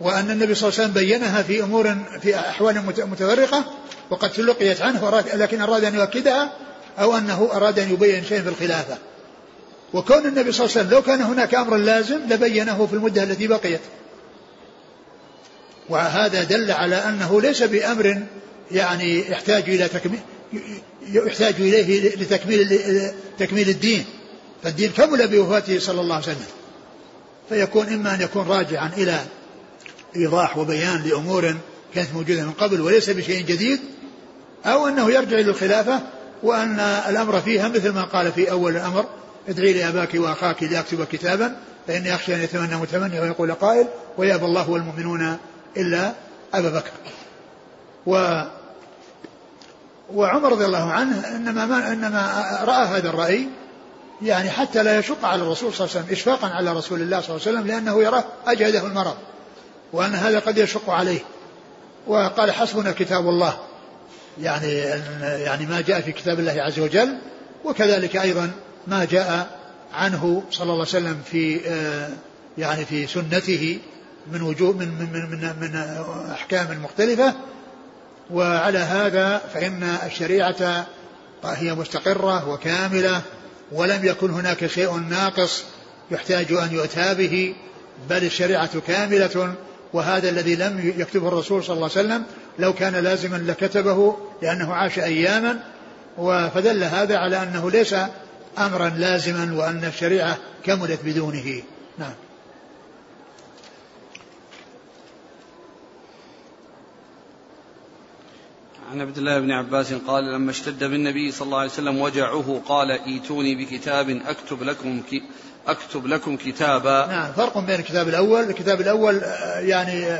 وأن النبي صلى الله عليه وسلم بينها في أمور في أحوال متفرقة وقد تلقيت عنه لكن أراد أن يؤكدها، أو أنه أراد أن يبين شيء في الخلافة. وكون النبي صلى الله عليه وسلم لو كان هناك أمر لازم لبينه في المدة التي بقيت، وهذا دل على أنه ليس بأمر يعني يحتاج إليه لتكميل الدين، فالدين كمل بوفاته صلى الله عليه وسلم. فيكون إما أن يكون راجعا إلى إيضاح وبيان لأمور كانت موجودة من قبل وليس بشيء جديد، أو أنه يرجع للخلافة وأن الأمر فيها مثل ما قال في أول الأمر ادعي لأباك وأخاك لأكتب كتابا فإني أخشى أن يتمنى متمني ويقول قائل ويأبى الله والمؤمنون إلا أبا بكر. وعمر رضي الله عنه إنما رأى هذا الرأي يعني حتى لا يشق على الرسول صلى الله عليه وسلم، إشفاقا على رسول الله صلى الله عليه وسلم، لأنه يراه أجهده المرض وأن هذا قد يشق عليه، وقال حسبنا كتاب الله, يعني ما جاء في كتاب الله عز وجل, وكذلك أيضا ما جاء عنه صلى الله عليه وسلم في يعني في سنته من وجوه من أحكام مختلفة. وعلى هذا فإن الشريعة هي مستقرة وكاملة, ولم يكن هناك شيء ناقص يحتاج أن يؤتى به, بل الشريعة كاملة, وهذا الذي لم يكتبه الرسول صلى الله عليه وسلم لو كان لازما لكتبه لأنه عاش أياما. فدل هذا على أنه ليس أمرا لازما وأن الشريعة كملت بدونه. نعم. عن عبد الله بن عباس قال لما اشتد بالنبي صلى الله عليه وسلم وجعه قال ايتوني بكتاب أكتب لكم كتابا. نعم, فرق بين الكتاب الأول. الكتاب الأول يعني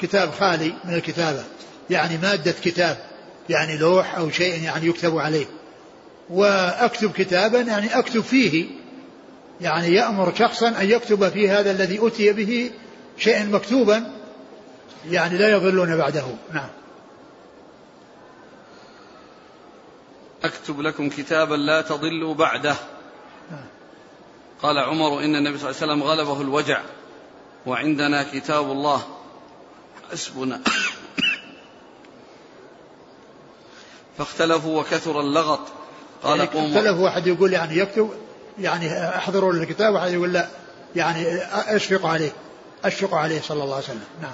كتاب خالي من الكتابة, يعني مادة كتاب, يعني لوح أو شيء يعني يكتب عليه. وأكتب كتابا يعني أكتب فيه, يعني يأمر شخصا أن يكتب في هذا الذي أتي به شيئا مكتوبا يعني لا يضلون بعده. نعم. أكتب لكم كتابا لا تضلوا بعده. قال عمر إن النبي صلى الله عليه وسلم غلبه الوجع وعندنا كتاب الله حسبنا, فاختلفوا وكثر اللغط. قال يعني اختلفوا, أحد يقول يعني يكتب يعني أحضروا للكتاب, وأحد يقول لا يعني أشفق عليه صلى الله عليه وسلم. نعم.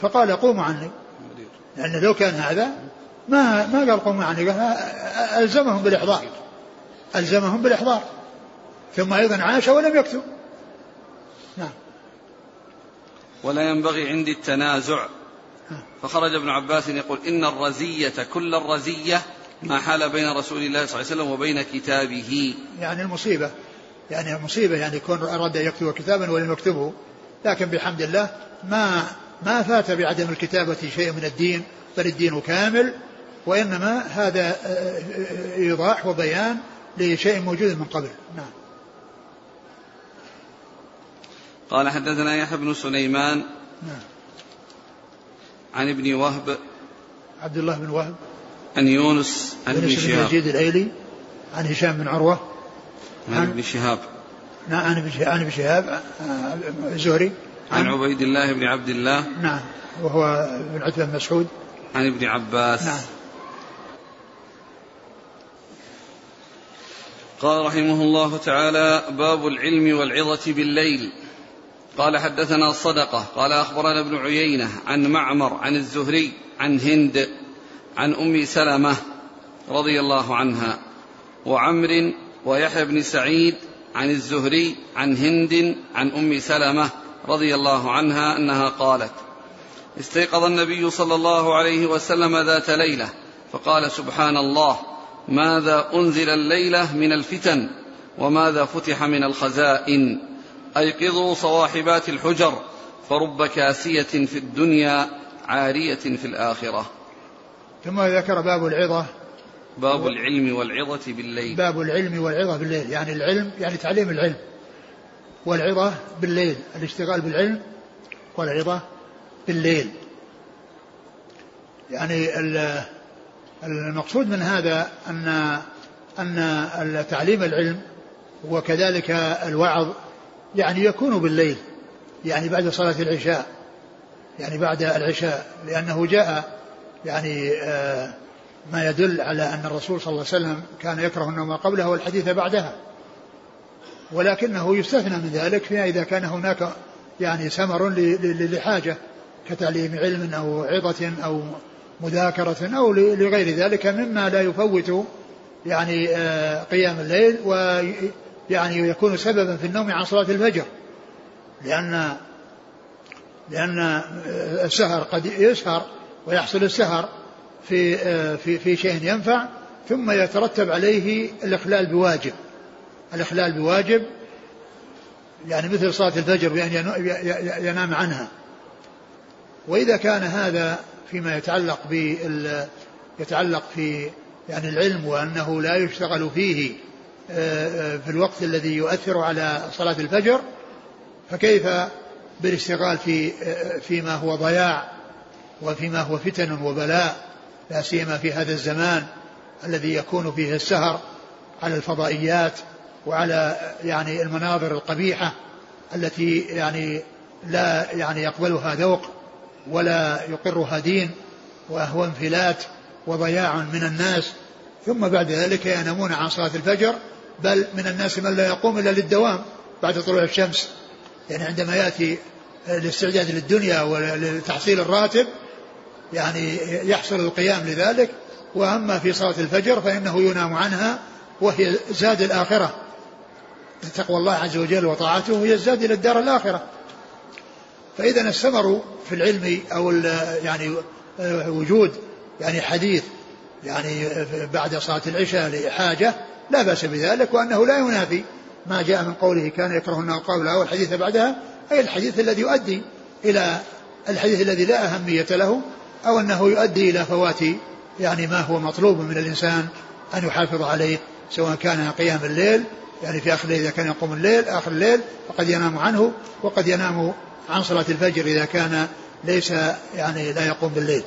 فقال قوموا عني, لأن لو كان هذا ما قال قوموا عني, ألزمهم بالإحضار ثم أيضا عاش ولم يكتب. نعم. ولا ينبغي عندي التنازع. فخرج ابن عباس يقول إن الرزية كل الرزية ما حال بين رسول الله صلى الله عليه وسلم وبين كتابه, يعني المصيبة, يعني يكون أراد يكتب كتابا ولم يكتبه, لكن بحمد الله ما فات بعدم الكتابة شيء من الدين, بل الدين كامل, وإنما هذا إيضاح وبيان لشيء موجود من قبل. نعم. قال حدثنا يحيى بن سليمان. نعم. عن ابن وهب, عبد الله بن وهب, عن يونس عن ابن شهاب الأيلي, عن هشام بن عروة, عن ابن شهاب, نعم, عن ابن شهاب الزهري, عن عبيد الله بن عبد الله, نعم, وهو بن عتبة بن مسعود, عن ابن عباس. نعم. قال رحمه الله تعالى باب العلم والعظة بالليل. قال حدثنا الصدقة قال أخبرنا ابن عيينة عن معمر عن الزهري عن هند عن أم سلمة رضي الله عنها وعمر ويحيى بن سعيد عن الزهري عن هند عن أم سلمة رضي الله عنها أنها قالت استيقظ النبي صلى الله عليه وسلم ذات ليلة فقال سبحان الله ماذا أنزل الليلة من الفتن وماذا فتح من الخزائن, أيقظوا صواحبات الحجر فرب كاسية في الدنيا عارية في الآخرة. ثم ذكر باب العظة, باب العلم والعظة بالليل, باب العلم والعظة بالليل, يعني العلم يعني تعليم العلم, والعظة بالليل الاشتغال بالعلم والعظة بالليل. يعني المقصود من هذا أن تعليم العلم وكذلك الوعظ يعني يكون بالليل, يعني بعد صلاة العشاء, يعني بعد العشاء, لأنه جاء يعني ما يدل على أن الرسول صلى الله عليه وسلم كان يكره النوم قبلها والحديث بعدها, ولكنه يستثنى من ذلك فيما إذا كان هناك يعني سمر لحاجة كتعليم علم أو عظة أو مذاكرة أو لغير ذلك مما لا يفوت يعني قيام الليل, ويعني يكون سببا في النوم عن صلاة الفجر, لأن السهر قد يسهر ويحصل السهر في شيء ينفع, ثم يترتب عليه الإخلال بواجب يعني مثل صلاة الفجر بأن ينام عنها. وإذا كان هذا فيما يتعلق في يعني العلم وأنه لا يشتغل فيه في الوقت الذي يؤثر على صلاة الفجر, فكيف بالاشتغال فيما هو ضياع وفيما هو فتن وبلاء، لا سيما في هذا الزمان الذي يكون فيه السهر على الفضائيات وعلى يعني المناظر القبيحة التي يعني لا يعني يقبلها ذوق ولا يقرها دين، وهو انفلات وضياع من الناس. ثم بعد ذلك ينامون عن صلاة الفجر، بل من الناس من لا يقوم إلا للدوام بعد طلوع الشمس، يعني عندما يأتي الاستعداد للدنيا ولتحصيل الراتب يعني يحصل القيام لذلك. وأما في صلاة الفجر فإنه ينام عنها، وهي زاد الآخرة، تقوى الله عز وجل وطاعته يزداد إلى الدار الآخرة. فإذا الثمر في العلم أو يعني وجود يعني حديث يعني بعد صلاة العشاء لحاجة لا بأس بذلك، وأنه لا ينافي ما جاء من قوله كان يكرهن قولها والحديث بعدها، أي الحديث الذي يؤدي إلى الحديث الذي لا أهمية له، أو أنه يؤدي إلى فوات يعني ما هو مطلوب من الإنسان أن يحافظ عليه، سواء كان قيام الليل يعني في آخر الليل إذا كان يقوم الليل آخر الليل فقد ينام عنه، وقد ينام عن صلاة الفجر إذا كان ليس يعني لا يقوم بالليل.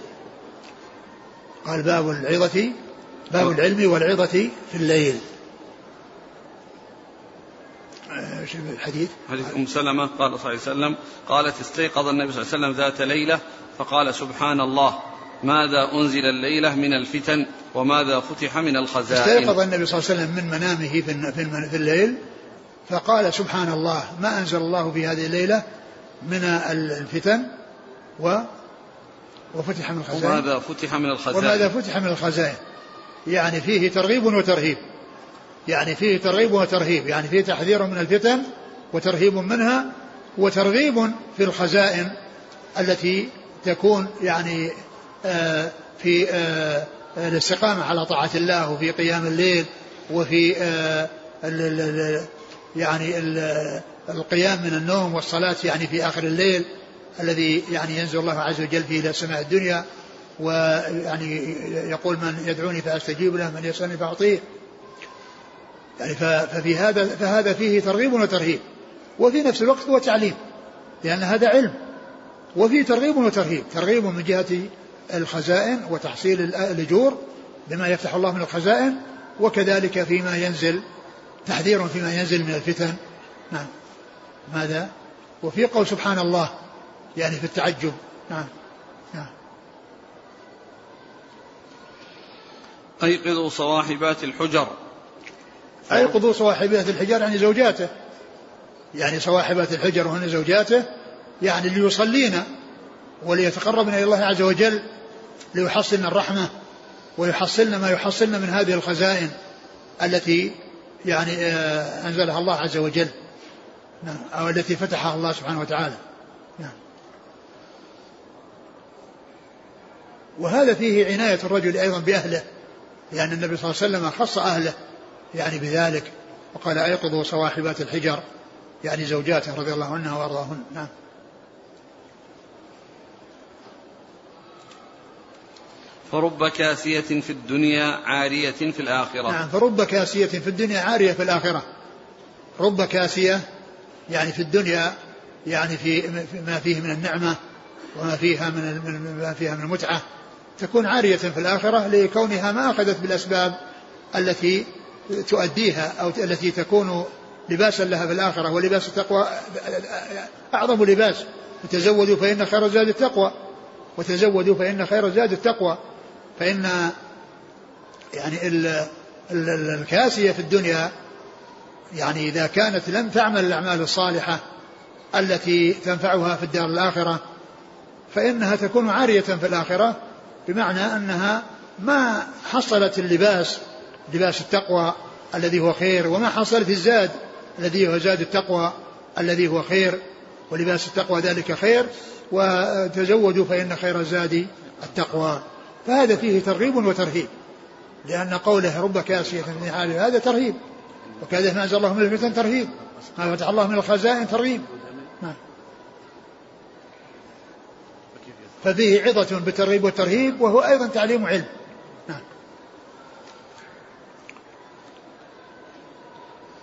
قال باب العظة، باب العلم والعظة في الليل. الحديث حديث أم سلمة قال صلى الله عليه وسلم قالت استيقظ النبي صلى الله عليه وسلم ذات ليلة فقال سبحان الله ماذا أنزل الليلة من الفتن وماذا فتح من الخزائن. استيقظ النبي صلى الله عليه وسلم من منامه في الليل فقال سبحان الله ما أنزل الله في هذه الليلة من الفتن وفتح من الخزائن وماذا فتح من الخزائن. يعني فيه ترغيب وترهيب، يعني فيه تحذير من الفتن وترهيب منها، وترغيب في الخزائن التي تكون يعني في الاستقامة على طاعة الله، وفي قيام الليل، وفي يعني القيام من النوم، والصلاة يعني في آخر الليل الذي يعني ينزل الله عز وجل فيه إلى سماء الدنيا، ويعني يقول من يدعوني فأستجيب له، من يسألني فأعطيه. يعني فهذا فيه ترغيب وترهيب، وفي نفس الوقت هو تعليم، لأن هذا علم، وفي ترغيب وترهيب، ترغيب من جهة الخزائن وتحصيل الأجور بما يفتح الله من الخزائن، وكذلك فيما ينزل تحذير فيما ينزل من الفتن. نعم. ماذا؟ وفي قول سبحان الله يعني في التعجب. نعم. نعم. أيقظوا صواحبات الحجر. أيقظوا صواحبات الحجر يعني زوجاته، يعني صواحبات الحجر وهن زوجاته، يعني ليصلينا وليتقربنا إلى الله عز وجل، ليحصلنا الرحمة ويحصلنا ما يحصلنا من هذه الخزائن التي يعني أنزلها الله عز وجل، أو التي فتحها الله سبحانه وتعالى. وهذا فيه عناية الرجل أيضا بأهله، لأن النبي صلى الله عليه وسلم خص أهله يعني بذلك، وقال أيقظوا صواحبات الحجر يعني زوجاته رضي الله عنها وأرضاهن. نعم. فرب كاسية في الدنيا عارية في الآخرة. نعم. فرب كاسية في الدنيا عارية في الآخرة. رب كاسية يعني في الدنيا، يعني في ما فيه من النعمة وما فيها من المتعة، تكون عارية في الآخرة لكونها ما أخذت بالأسباب التي تؤديها، أو التي تكون لباسا لها في الآخرة. ولباس التقوى أعظم لباس، وتزودوا فإن خير زاد التقوى، وتزودوا فإن خير زاد التقوى. فإن يعني الكاسية في الدنيا يعني إذا كانت لم تعمل الأعمال الصالحة التي تنفعها في الدار الآخرة فإنها تكون عارية في الآخرة، بمعنى أنها ما حصلت اللباس، لباس التقوى الذي هو خير، وما حصلت الزاد الذي هو زاد التقوى الذي هو خير، ولباس التقوى ذلك خير، وتزودوا فإن خير الزاد التقوى. فهذا فيه ترغيب وترهيب، لأن قوله رب كاسية من حاله هذا ترهيب، وكذا ما أنزل الله من الفتن ترهيب، ما فتح الله من الخزائن ترهيب. ففيه عظة بالترغيب والترهيب، وهو أيضا تعليم علم.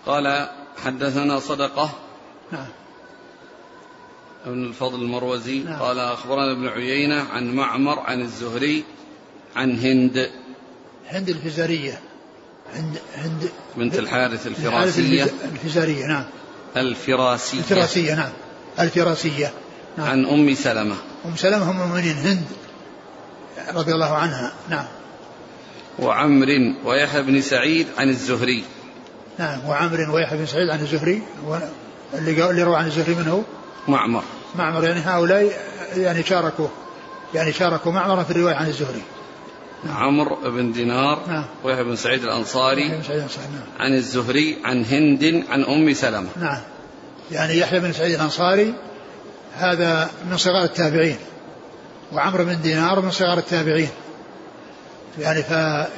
قال حدثنا صدقة. نعم. بن الفضل المروزي نعم. قال أخبرنا ابن عيينة عن معمر عن الزهري عن هند. هند الفزارية، هند بنت الحارث الفراسية. الفزارية نعم. الفراسية نعم. الفراسية نعم. عن أم سلمة. أم سلمة هم المؤمنين هند رضي الله عنها نعم. وعمر ويحيى بن سعيد عن الزهري نعم. وعمر ويحيى بن سعيد عن الزهري، اللي روى عن الزهري منه معمر. معمر يعني هؤلاء يعني شاركوا معمر في الرواية عن الزهري نعم. عمرو بن دينار نعم. ويحيى بن سعيد الأنصاري نعم. عن الزهري عن هند عن أم سلمة نعم. يعني يحيى بن سعيد الأنصاري هذا من صغار التابعين، وعمرو بن دينار من صغار التابعين،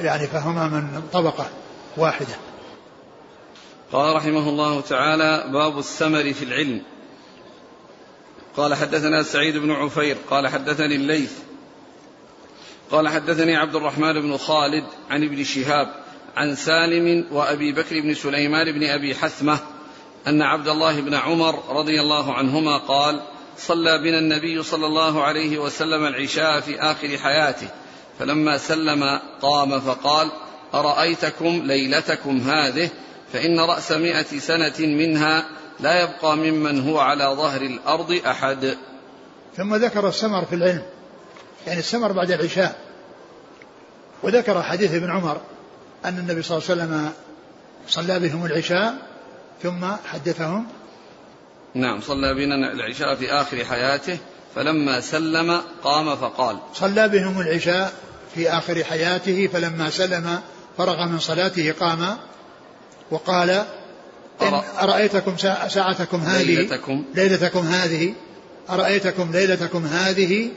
يعني فهما من طبقة واحدة. قال رحمه الله تعالى: باب السمر في العلم. قال: حدثنا سعيد بن عفير قال: حدثني الليث قال: حدثني عبد الرحمن بن خالد عن ابن شهاب عن سالم وأبي بكر بن سليمان بن أبي حثمة أن عبد الله بن عمر رضي الله عنهما قال: صلى بنا النبي صلى الله عليه وسلم العشاء في آخر حياته، فلما سلم قام فقال: أرأيتكم ليلتكم هذه فإن رأس 100 سنة منها لا يبقى ممن هو على ظهر الأرض أحد. ثم ذكر السمر في العلم، يعني السمر بعد العشاء، وذكر حديث ابن عمر أن النبي صلى الله عليه وسلم صلى بهم العشاء ثم حدثهم نعم. صلى بنا العشاء في آخر حياته فلما سلم قام فقال. صلى بهم العشاء في آخر حياته فلما سلم فرغ من صلاته قام وقال: أرأيتكم ساعتكم هذه ليلتكم هذه، أرأيتكم ليلتكم هذه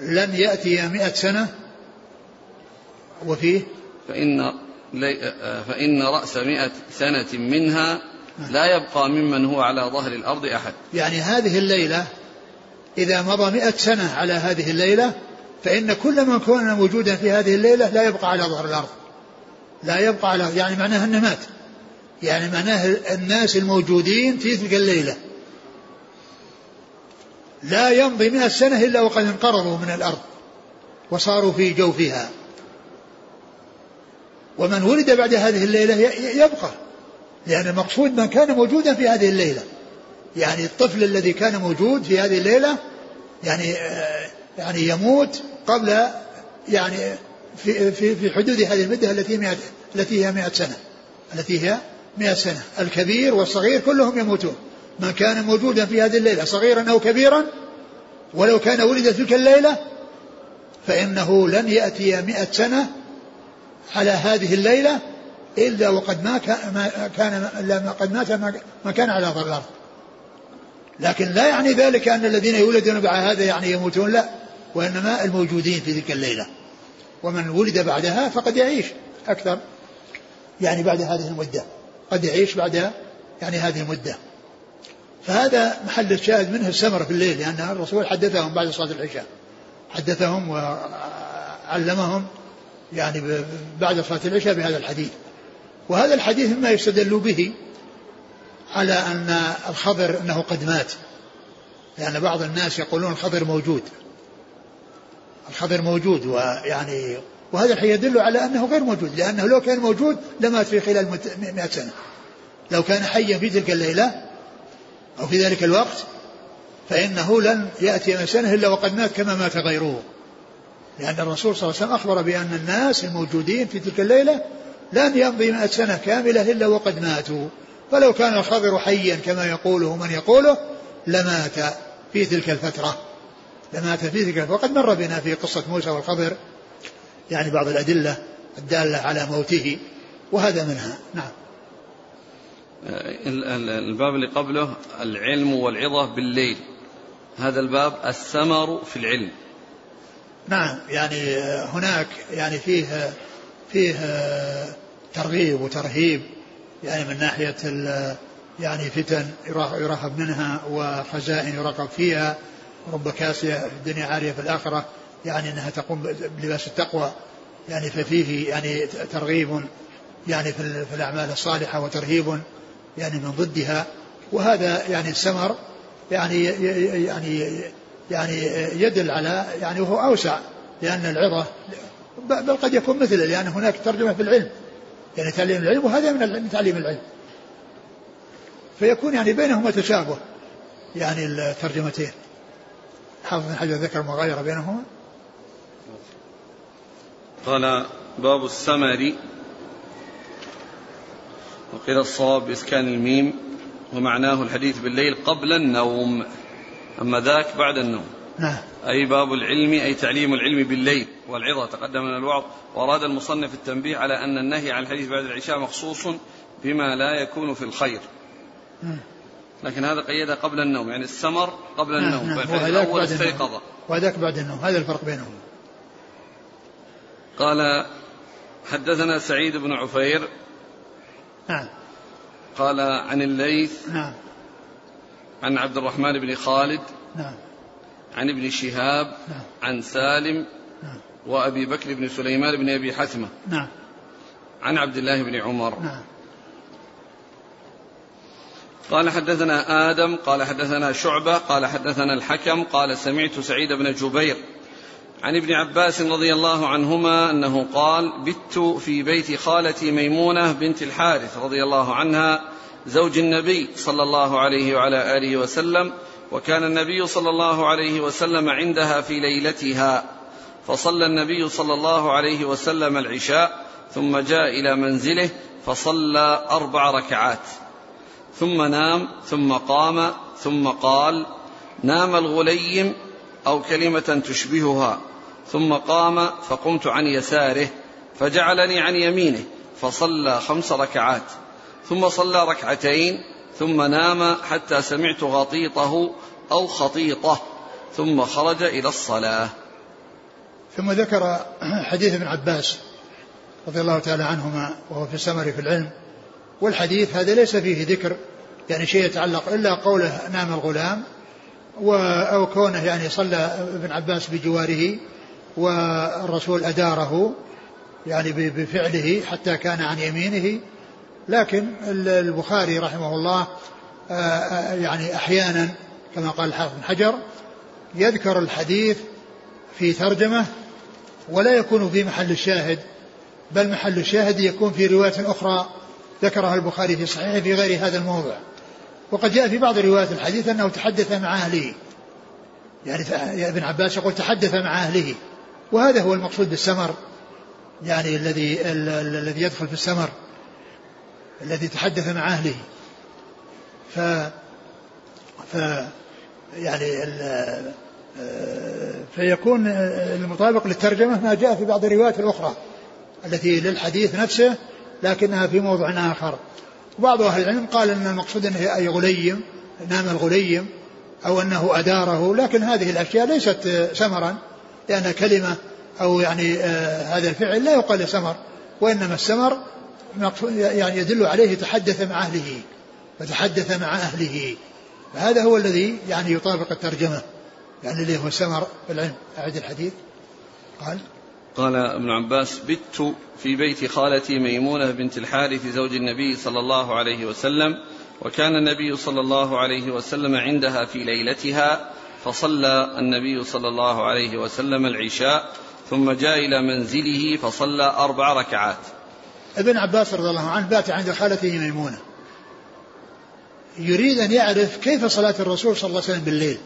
لن يأتي 100 سنة وفيه فإن رأس 100 سنة منها لا يبقى ممن هو على ظهر الأرض أحد. يعني هذه الليلة إذا مضى 100 سنة على هذه الليلة فإن كل من كان موجودا في هذه الليلة لا يبقى على ظهر الأرض، لا يبقى على، يعني معناها أنه مات، يعني معناه الناس الموجودين في تلك الليلة لا يمضي 100 سنة إلا وقد انقرضوا من الأرض وصاروا في جوفها، ومن ولد بعد هذه الليلة يبقى، لأن المقصود من كان موجودا في هذه الليلة، يعني الطفل الذي كان موجود في هذه الليلة يعني يموت قبل، يعني في حدود هذه المدة التي هي 100 سنة، الكبير والصغير كلهم يموتون، من كان موجودا في هذه الليلة صغيرا أو كبيرا، ولو كان ولد تلك الليلة فإنه لن يأتي 100 سنة على هذه الليلة إلا وقد ما كان على ظهر الأرض. لكن لا يعني ذلك أن الذين يولدون بعد هذا يعني يموتون، لا، وإنما الموجودين في تلك الليلة، ومن ولد بعدها فقد يعيش أكثر، يعني بعد هذه المدة قد يعيش بعد يعني هذه المدة. فهذا محل الشاهد منه السمر في الليل، لأن يعني الرسول حدثهم بعد صلاة العشاء، حدثهم وعلمهم يعني بعد صلاة العشاء بهذا الحديث. وهذا الحديث مما يستدل به على أن الخضر أنه قد مات، لأن يعني بعض الناس يقولون الخضر موجود ويعني، وهذا الحين يدل على أنه غير موجود، لأنه لو كان موجود لمات في خلال 100 سنة، لو كان حيا في تلك الليلة أو في ذلك الوقت فإنه لن يأتي 100 سنة إلا وقد مات كما مات غيره، لأن الرسول صلى الله عليه وسلم أخبر بأن الناس الموجودين في تلك الليلة لن يمضي 100 سنة كاملة إلا وقد ماتوا، فلو كان الخضر حيا كما يقوله من يقوله لمات في تلك الفترة، وقد مر بنا في قصة موسى والخضر يعني بعض الأدلة الدالة على موته، وهذا منها نعم. الباب اللي قبله العلم والعظة بالليل، هذا الباب السمر في العلم نعم. يعني هناك يعني فيه ترغيب وترهيب، يعني من ناحية يعني فتن يرهب منها، وخزائن يرقب فيها، رب كاسية في الدنيا عارية في الآخرة، يعني أنها تقوم بلباس التقوى، يعني ففيه يعني ترغيب يعني في الأعمال الصالحة وترهيب يعني من ضدها، وهذا يعني السمر يعني يعني يعني يدل على يعني وهو أوسع، لأن العظة بل قد يكون مثله، لأن هناك ترجمة في العلم، يعني تعليم العلم وهذا من تعليم العلم، فيكون يعني بينهما تشابه يعني الترجمتين. حافظ بن حجر ذكر مغايرة بينهما. قال باب السمر، وقيل الصواب بإسكان الميم ومعناه الحديث بالليل قبل النوم، أما ذاك بعد النوم. نعم. أي باب العلم، أي تعليم العلم بالليل والعظة تقدم من الوعظ. وأراد المصنف التنبيه على أن النهي عن الحديث بعد العشاء مخصوص بما لا يكون في الخير، لكن هذا قيده قبل النوم، يعني السمر قبل النوم، فالأول استيقظ وهذاك بعد النوم، هذا الفرق بينهم. قال حدثنا سعيد بن عفير قال عن الليث عن عبد الرحمن بن خالد عن ابن شهاب عن سالم وأبي بكر بن سليمان بن أبي حثمة عن عبد الله بن عمر. قال حدثنا آدم قال حدثنا شعبة قال حدثنا الحكم قال سمعت سعيد بن جبير عن ابن عباس رضي الله عنهما أنه قال: بت في بيت خالتي ميمونة بنت الحارث رضي الله عنها زوج النبي صلى الله عليه وعلى آله وسلم، وكان النبي صلى الله عليه وسلم عندها في ليلتها، فصلى النبي صلى الله عليه وسلم العشاء ثم جاء إلى منزله فصلى 4 ركعات ثم نام ثم قام ثم قال: نام الغليم، أو كلمة تشبهها، ثم قام فقمت عن يساره فجعلني عن يمينه فصلى 5 ركعات ثم صلى 2 ركعتين ثم نام حتى سمعت غطيطه أو خطيطه ثم خرج إلى الصلاة. ثم ذكر حديث ابن عباس رضي الله تعالى عنهما وهو في السمر في العلم، والحديث هذا ليس فيه ذكر يعني شيء يتعلق إلا قوله نام الغلام، أو كونه يعني صلى ابن عباس بجواره والرسول أداره يعني بفعله حتى كان عن يمينه. لكن البخاري رحمه الله يعني أحيانا كما قال الحافظ بن حجر يذكر الحديث في ترجمة ولا يكون في محل الشاهد، بل محل الشاهد يكون في رواية أخرى ذكرها البخاري في صحيحه في غير هذا الموضع. وقد جاء في بعض روايات الحديث أنه تحدث مع أهله، يعني ابن عباس يقول تحدث مع أهله، وهذا هو المقصود بالسمر، يعني الذي يدخل في السمر الذي تحدث مع أهله. يعني فيكون المطابق للترجمة ما جاء في بعض الروايات الأخرى التي للحديث نفسه لكنها في موضوع آخر. بعض أهل العلم قال أن المقصود أنه أي غليم، نام الغليم، أو أنه أداره، لكن هذه الأشياء ليست سمرا، لأن كلمة أو يعني هذا الفعل لا يقال سمر، وإنما السمر يعني يدل عليه تحدث مع أهله، فتحدث مع أهله، فهذا هو الذي يعني يطابق الترجمة، يعني اللي هو السمر في العلم. أعد الحديث. قال ابن عباس: بت في بيت خالتي ميمونة بنت الحارث زوج النبي صلى الله عليه وسلم، وكان النبي صلى الله عليه وسلم عندها في ليلتها، فصلى النبي صلى الله عليه وسلم العشاء ثم جاء إلى منزله فصلى 4 ركعات. ابن عباس رضي الله عنه بات عند خالته ميمونة، يريد أن يعرف كيف صلاة الرسول صلى الله عليه وسلم بالليل،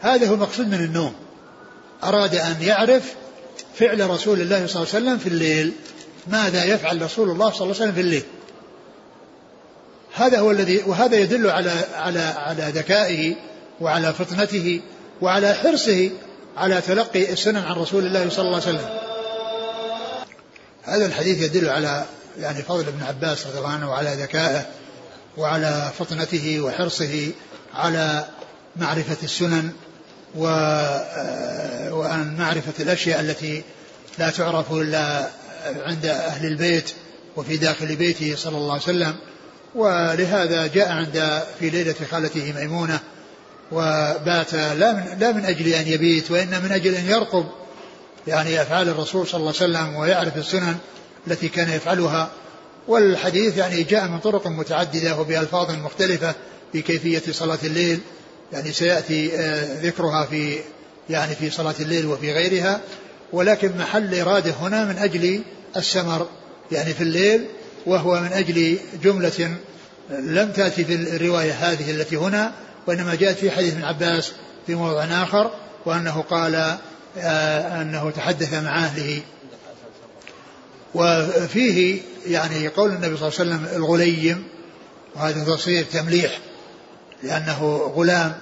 هذا هو المقصود من النوم، أراد أن يعرف فعل رسول الله صلى الله عليه وسلم في الليل، ماذا يفعل رسول الله صلى الله عليه وسلم في الليل، هذا هو الذي، وهذا يدل على ذكائه وعلى فطنته وعلى حرصه على تلقي السنن عن رسول الله صلى الله عليه وسلم. هذا الحديث يدل على يعني فضل ابن عباس رضي الله عنه وعلى ذكائه وعلى فطنته وحرصه على معرفة السنن وأن معرفة الأشياء التي لا تعرف إلا عند أهل البيت وفي داخل بيته صلى الله عليه وسلم، ولهذا جاء عند في ليلة خالته ميمونة وبات لا من أجل أن يبيت، وإن من أجل أن يرقب يعني أفعال الرسول صلى الله عليه وسلم ويعرف السنن التي كان يفعلها، والحديث يعني جاء من طرق متعددة وبألفاظ مختلفة في كيفية صلاة الليل، يعني سيأتي ذكرها في يعني في صلاة الليل وفي غيرها، ولكن محل إرادة هنا من أجل السمر يعني في الليل، وهو من أجل جملة لم تأتي في الرواية هذه التي هنا، وإنما جاءت في حديث ابن عباس في موضع آخر، وأنه قال أنه تحدث مع أهله. وفيه يعني قول النبي صلى الله عليه وسلم الغليم، وهذا تصير تمليح لأنه غلام،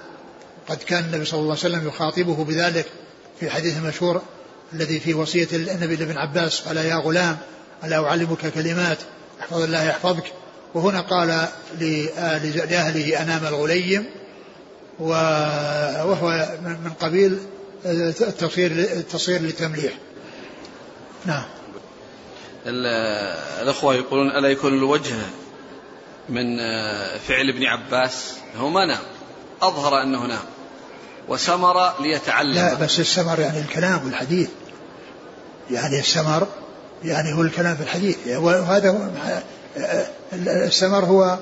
قد كان النبي صلى الله عليه وسلم يخاطبه بذلك في حديث مشهور الذي في وصية النبي لابن عباس قال يا غلام ألا أعلمك كلمات احفظ الله يحفظك، وهنا قال لأهله أنام الغليم، وهو من قبيل التصير للتمليح. نعم. الأخوة يقولون ألا يكون الوجه من فعل ابن عباس؟ هو ما نام، أظهر أنه نام وسمر ليتعلم. لا بس السمر يعني الكلام والحديث، يعني السمر يعني هو الكلام في الحديث، وهذا هو السمر، هو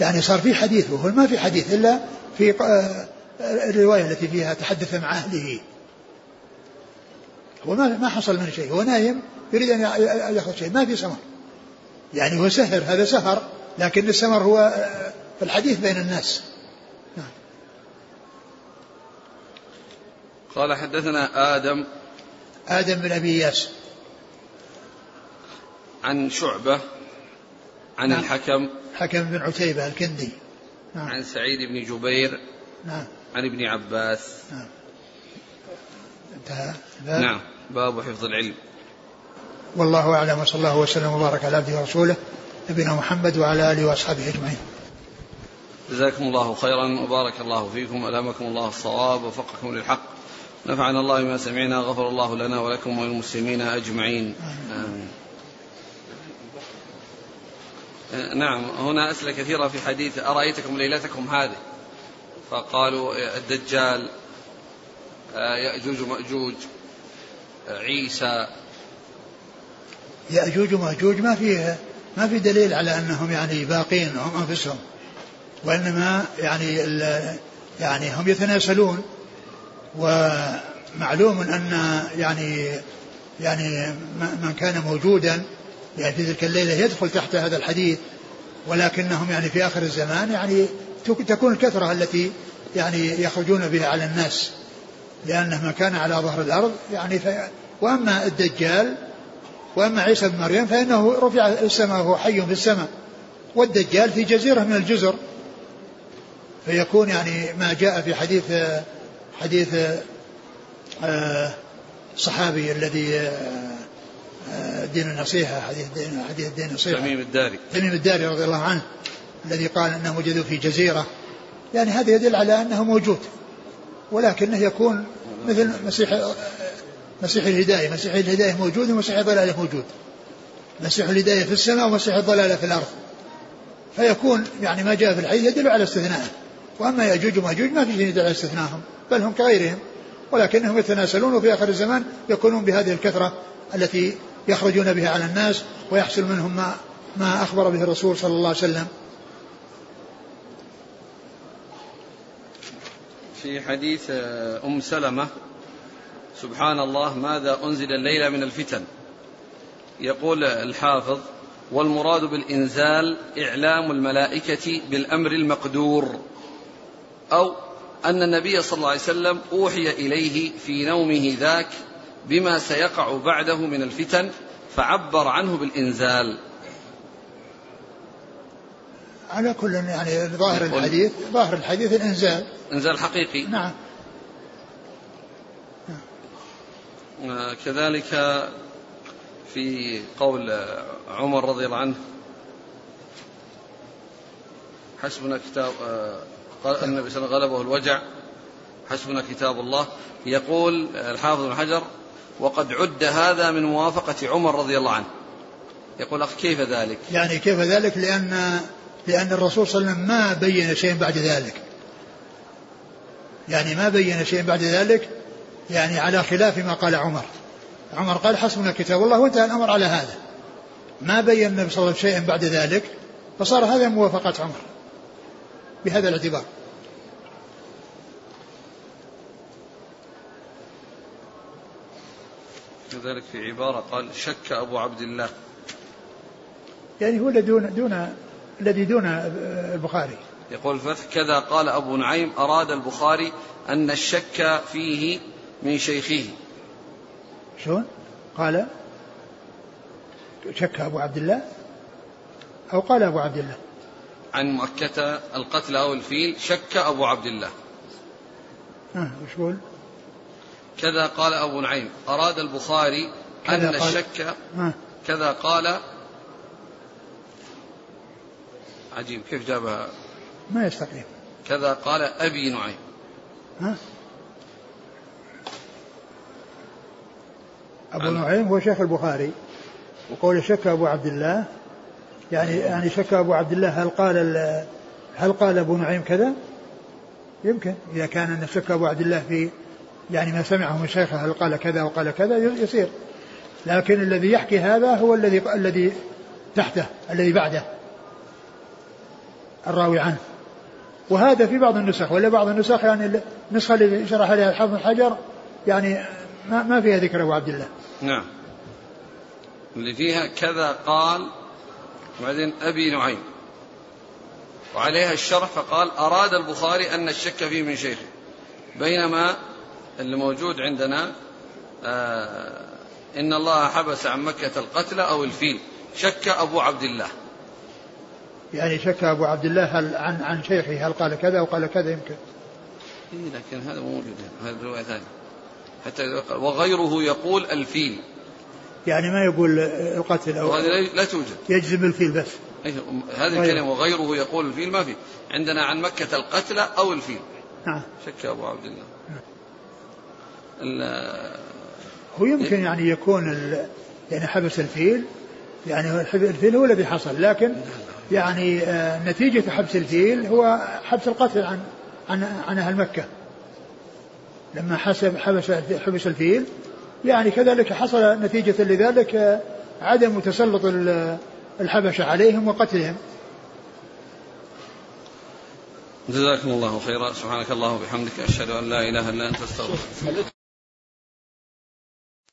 يعني صار في حديث، وهو ما في حديث إلا في الرواية التي فيها تحدث مع أهله، هو ما حصل من شيء، هو نايم يريد أن يأخذ شيء، ما في سمر، يعني هو سهر، هذا سهر، لكن السمر هو في الحديث بين الناس. قال حدثنا آدم بن أبي ياس عن شعبة عن الحكم بن عتيبة الكندي عن سعيد بن جبير عن ابن عباس. انتهى باب حفظ العلم. والله أعلم، وصلى الله وسلم وبارك على عبده ورسوله نبينا محمد وعلى آله وأصحابه أجمعين. جزاكم الله خيرا وبارك الله فيكم، ألهمكم الله الصواب ووفقكم للحق، نفعنا الله بما سمعنا، غفر الله لنا ولكم وللمسلمين أجمعين. آمين. نعم، هنا أسئلة كثيرة في حديث أرأيتكم ليلتكم هذه، فقالوا الدجال، يأجوج مأجوج، عيسى. يأجوج مأجوج ما في دليل على أنهم يعني باقين هم أنفسهم، وإنما يعني هم يتناسلون، ومعلوم أن يعني من كان موجودا يعني في تلك الليلة يدخل تحت هذا الحديث، ولكنهم يعني في آخر الزمان يعني تكون الكثرة التي يعني يخرجون بها على الناس، لأنه ما كان على ظهر الأرض يعني وأما الدجال وأما عيسى بن مريم فإنه رفع السماء وهو حي في السماء، والدجال في جزيرة من الجزر، فيكون يعني ما جاء في حديث الصحابي الذي دين النصيحة، حديث دين النصيحة تميم الداري رضي الله عنه الذي قال أنه وجدوا في جزيرة، يعني هذا يدل على أنه موجود، ولكنه يكون مثل مسيح الهداية موجود، ومسيح الضلالة موجود، مسيح الهداية في السماء ومسيح الضلالة في الأرض، فيكون يعني ما جاء في الحديث يدل على استثنائه. وأما يأجوج ومأجوج ما في شيء يدل على استثنائهم، بل هم كغيرهم، ولكنهم يتناسلون، وفي آخر الزمان يكونون بهذه الكثرة التي يخرجون بها على الناس، ويحصل منهم ما أخبر به الرسول صلى الله عليه وسلم. في حديث أم سلمة سبحان الله ماذا أنزل الليلة من الفتن، يقول الحافظ والمراد بالإنزال إعلام الملائكة بالأمر المقدور، أو أن النبي صلى الله عليه وسلم أوحي إليه في نومه ذاك بما سيقع بعده من الفتن فعبر عنه بالإنزال. على كل يعني ظاهر الحديث الإنزال حقيقي. نعم. كذلك في قول عمر رضي الله عنه حسبنا كتاب، قال النبي صلى الله عليه وسلم غلبه الوجع حسبنا كتاب الله، يقول الحافظ بن حجر وقد عد هذا من موافقة عمر رضي الله عنه، يقول أخ كيف ذلك؟ يعني كيف ذلك؟ لأن الرسول صلى الله عليه وسلم ما بين شيء بعد ذلك، يعني ما بين شيء بعد ذلك، يعني على خلاف ما قال عمر قال حسبنا كتاب الله وانتهى الأمر على هذا، ما بين النبي صلى الله عليه وسلم شيئا بعد ذلك, فصار هذا موافقة عمر بهذا الاعتبار. كذلك في عبارة قال شك أبو عبد الله, يعني هو الذي دون البخاري. يقول الفتح كذا قال أبو نعيم أراد البخاري أن الشك فيه من شيخه. شون قال شك أبو عبد الله أو قال أبو عبد الله عن مؤكدة القتل أو الفيل شك أبو عبد الله. وش قول؟ كذا قال أبو نعيم أراد البخاري أن الشك كذا قال. عجيب كيف جابها ما يستقيم. كذا قال أبي نعيم. أبو نعيم هو شيخ البخاري, وقول شك أبو عبد الله يعني شك أبو عبد الله هل قال أبو نعيم كذا؟ يمكن إذا كان أن شك أبو عبد الله في يعني ما سمعه من شيخه هل قال كذا وقال كذا يصير, لكن الذي يحكي هذا هو الذي تحته الذي بعده الراوي عنه. وهذا في بعض النسخ, ولا بعض النسخ يعني النسخة اللي شرح عليها الحافظ الحجر يعني ما فيها ذكر أبو عبد الله. نعم اللي فيها كذا قال وبعدين أبي نعيم, وعليها الشرح فقال أراد البخاري أن الشك فيه من شيخه, بينما اللي موجود عندنا إن الله حبس عن مكة القتل أو الفيل شك أبو عبد الله, يعني شك أبو عبد الله عن شيخه هل قال كذا وقال كذا يمكن. لكن هذا موجود هذا رواية ثانية حتى وغيره يقول الفيل, يعني ما يقول القتل أو لا توجد يجزم الفيل بس. هذه الكلمة وغيره يقول الفيل ما في عندنا عن مكة القتل أو الفيل. شك أبو عبد الله هو يمكن يعني يكون يعني حبس الفيل, يعني الفيل هو الذي حصل, لكن يعني نتيجة حبس الفيل هو حبس القتل عن أهل مكة لما حبس الفيل, يعني كذلك حصل نتيجة لذلك عدم تسلط الحبشة عليهم وقتلهم. جزاكم الله خيرا. سبحانك اللهم وبحمدك أشهد أن لا إله إلا أنت أستغفرك.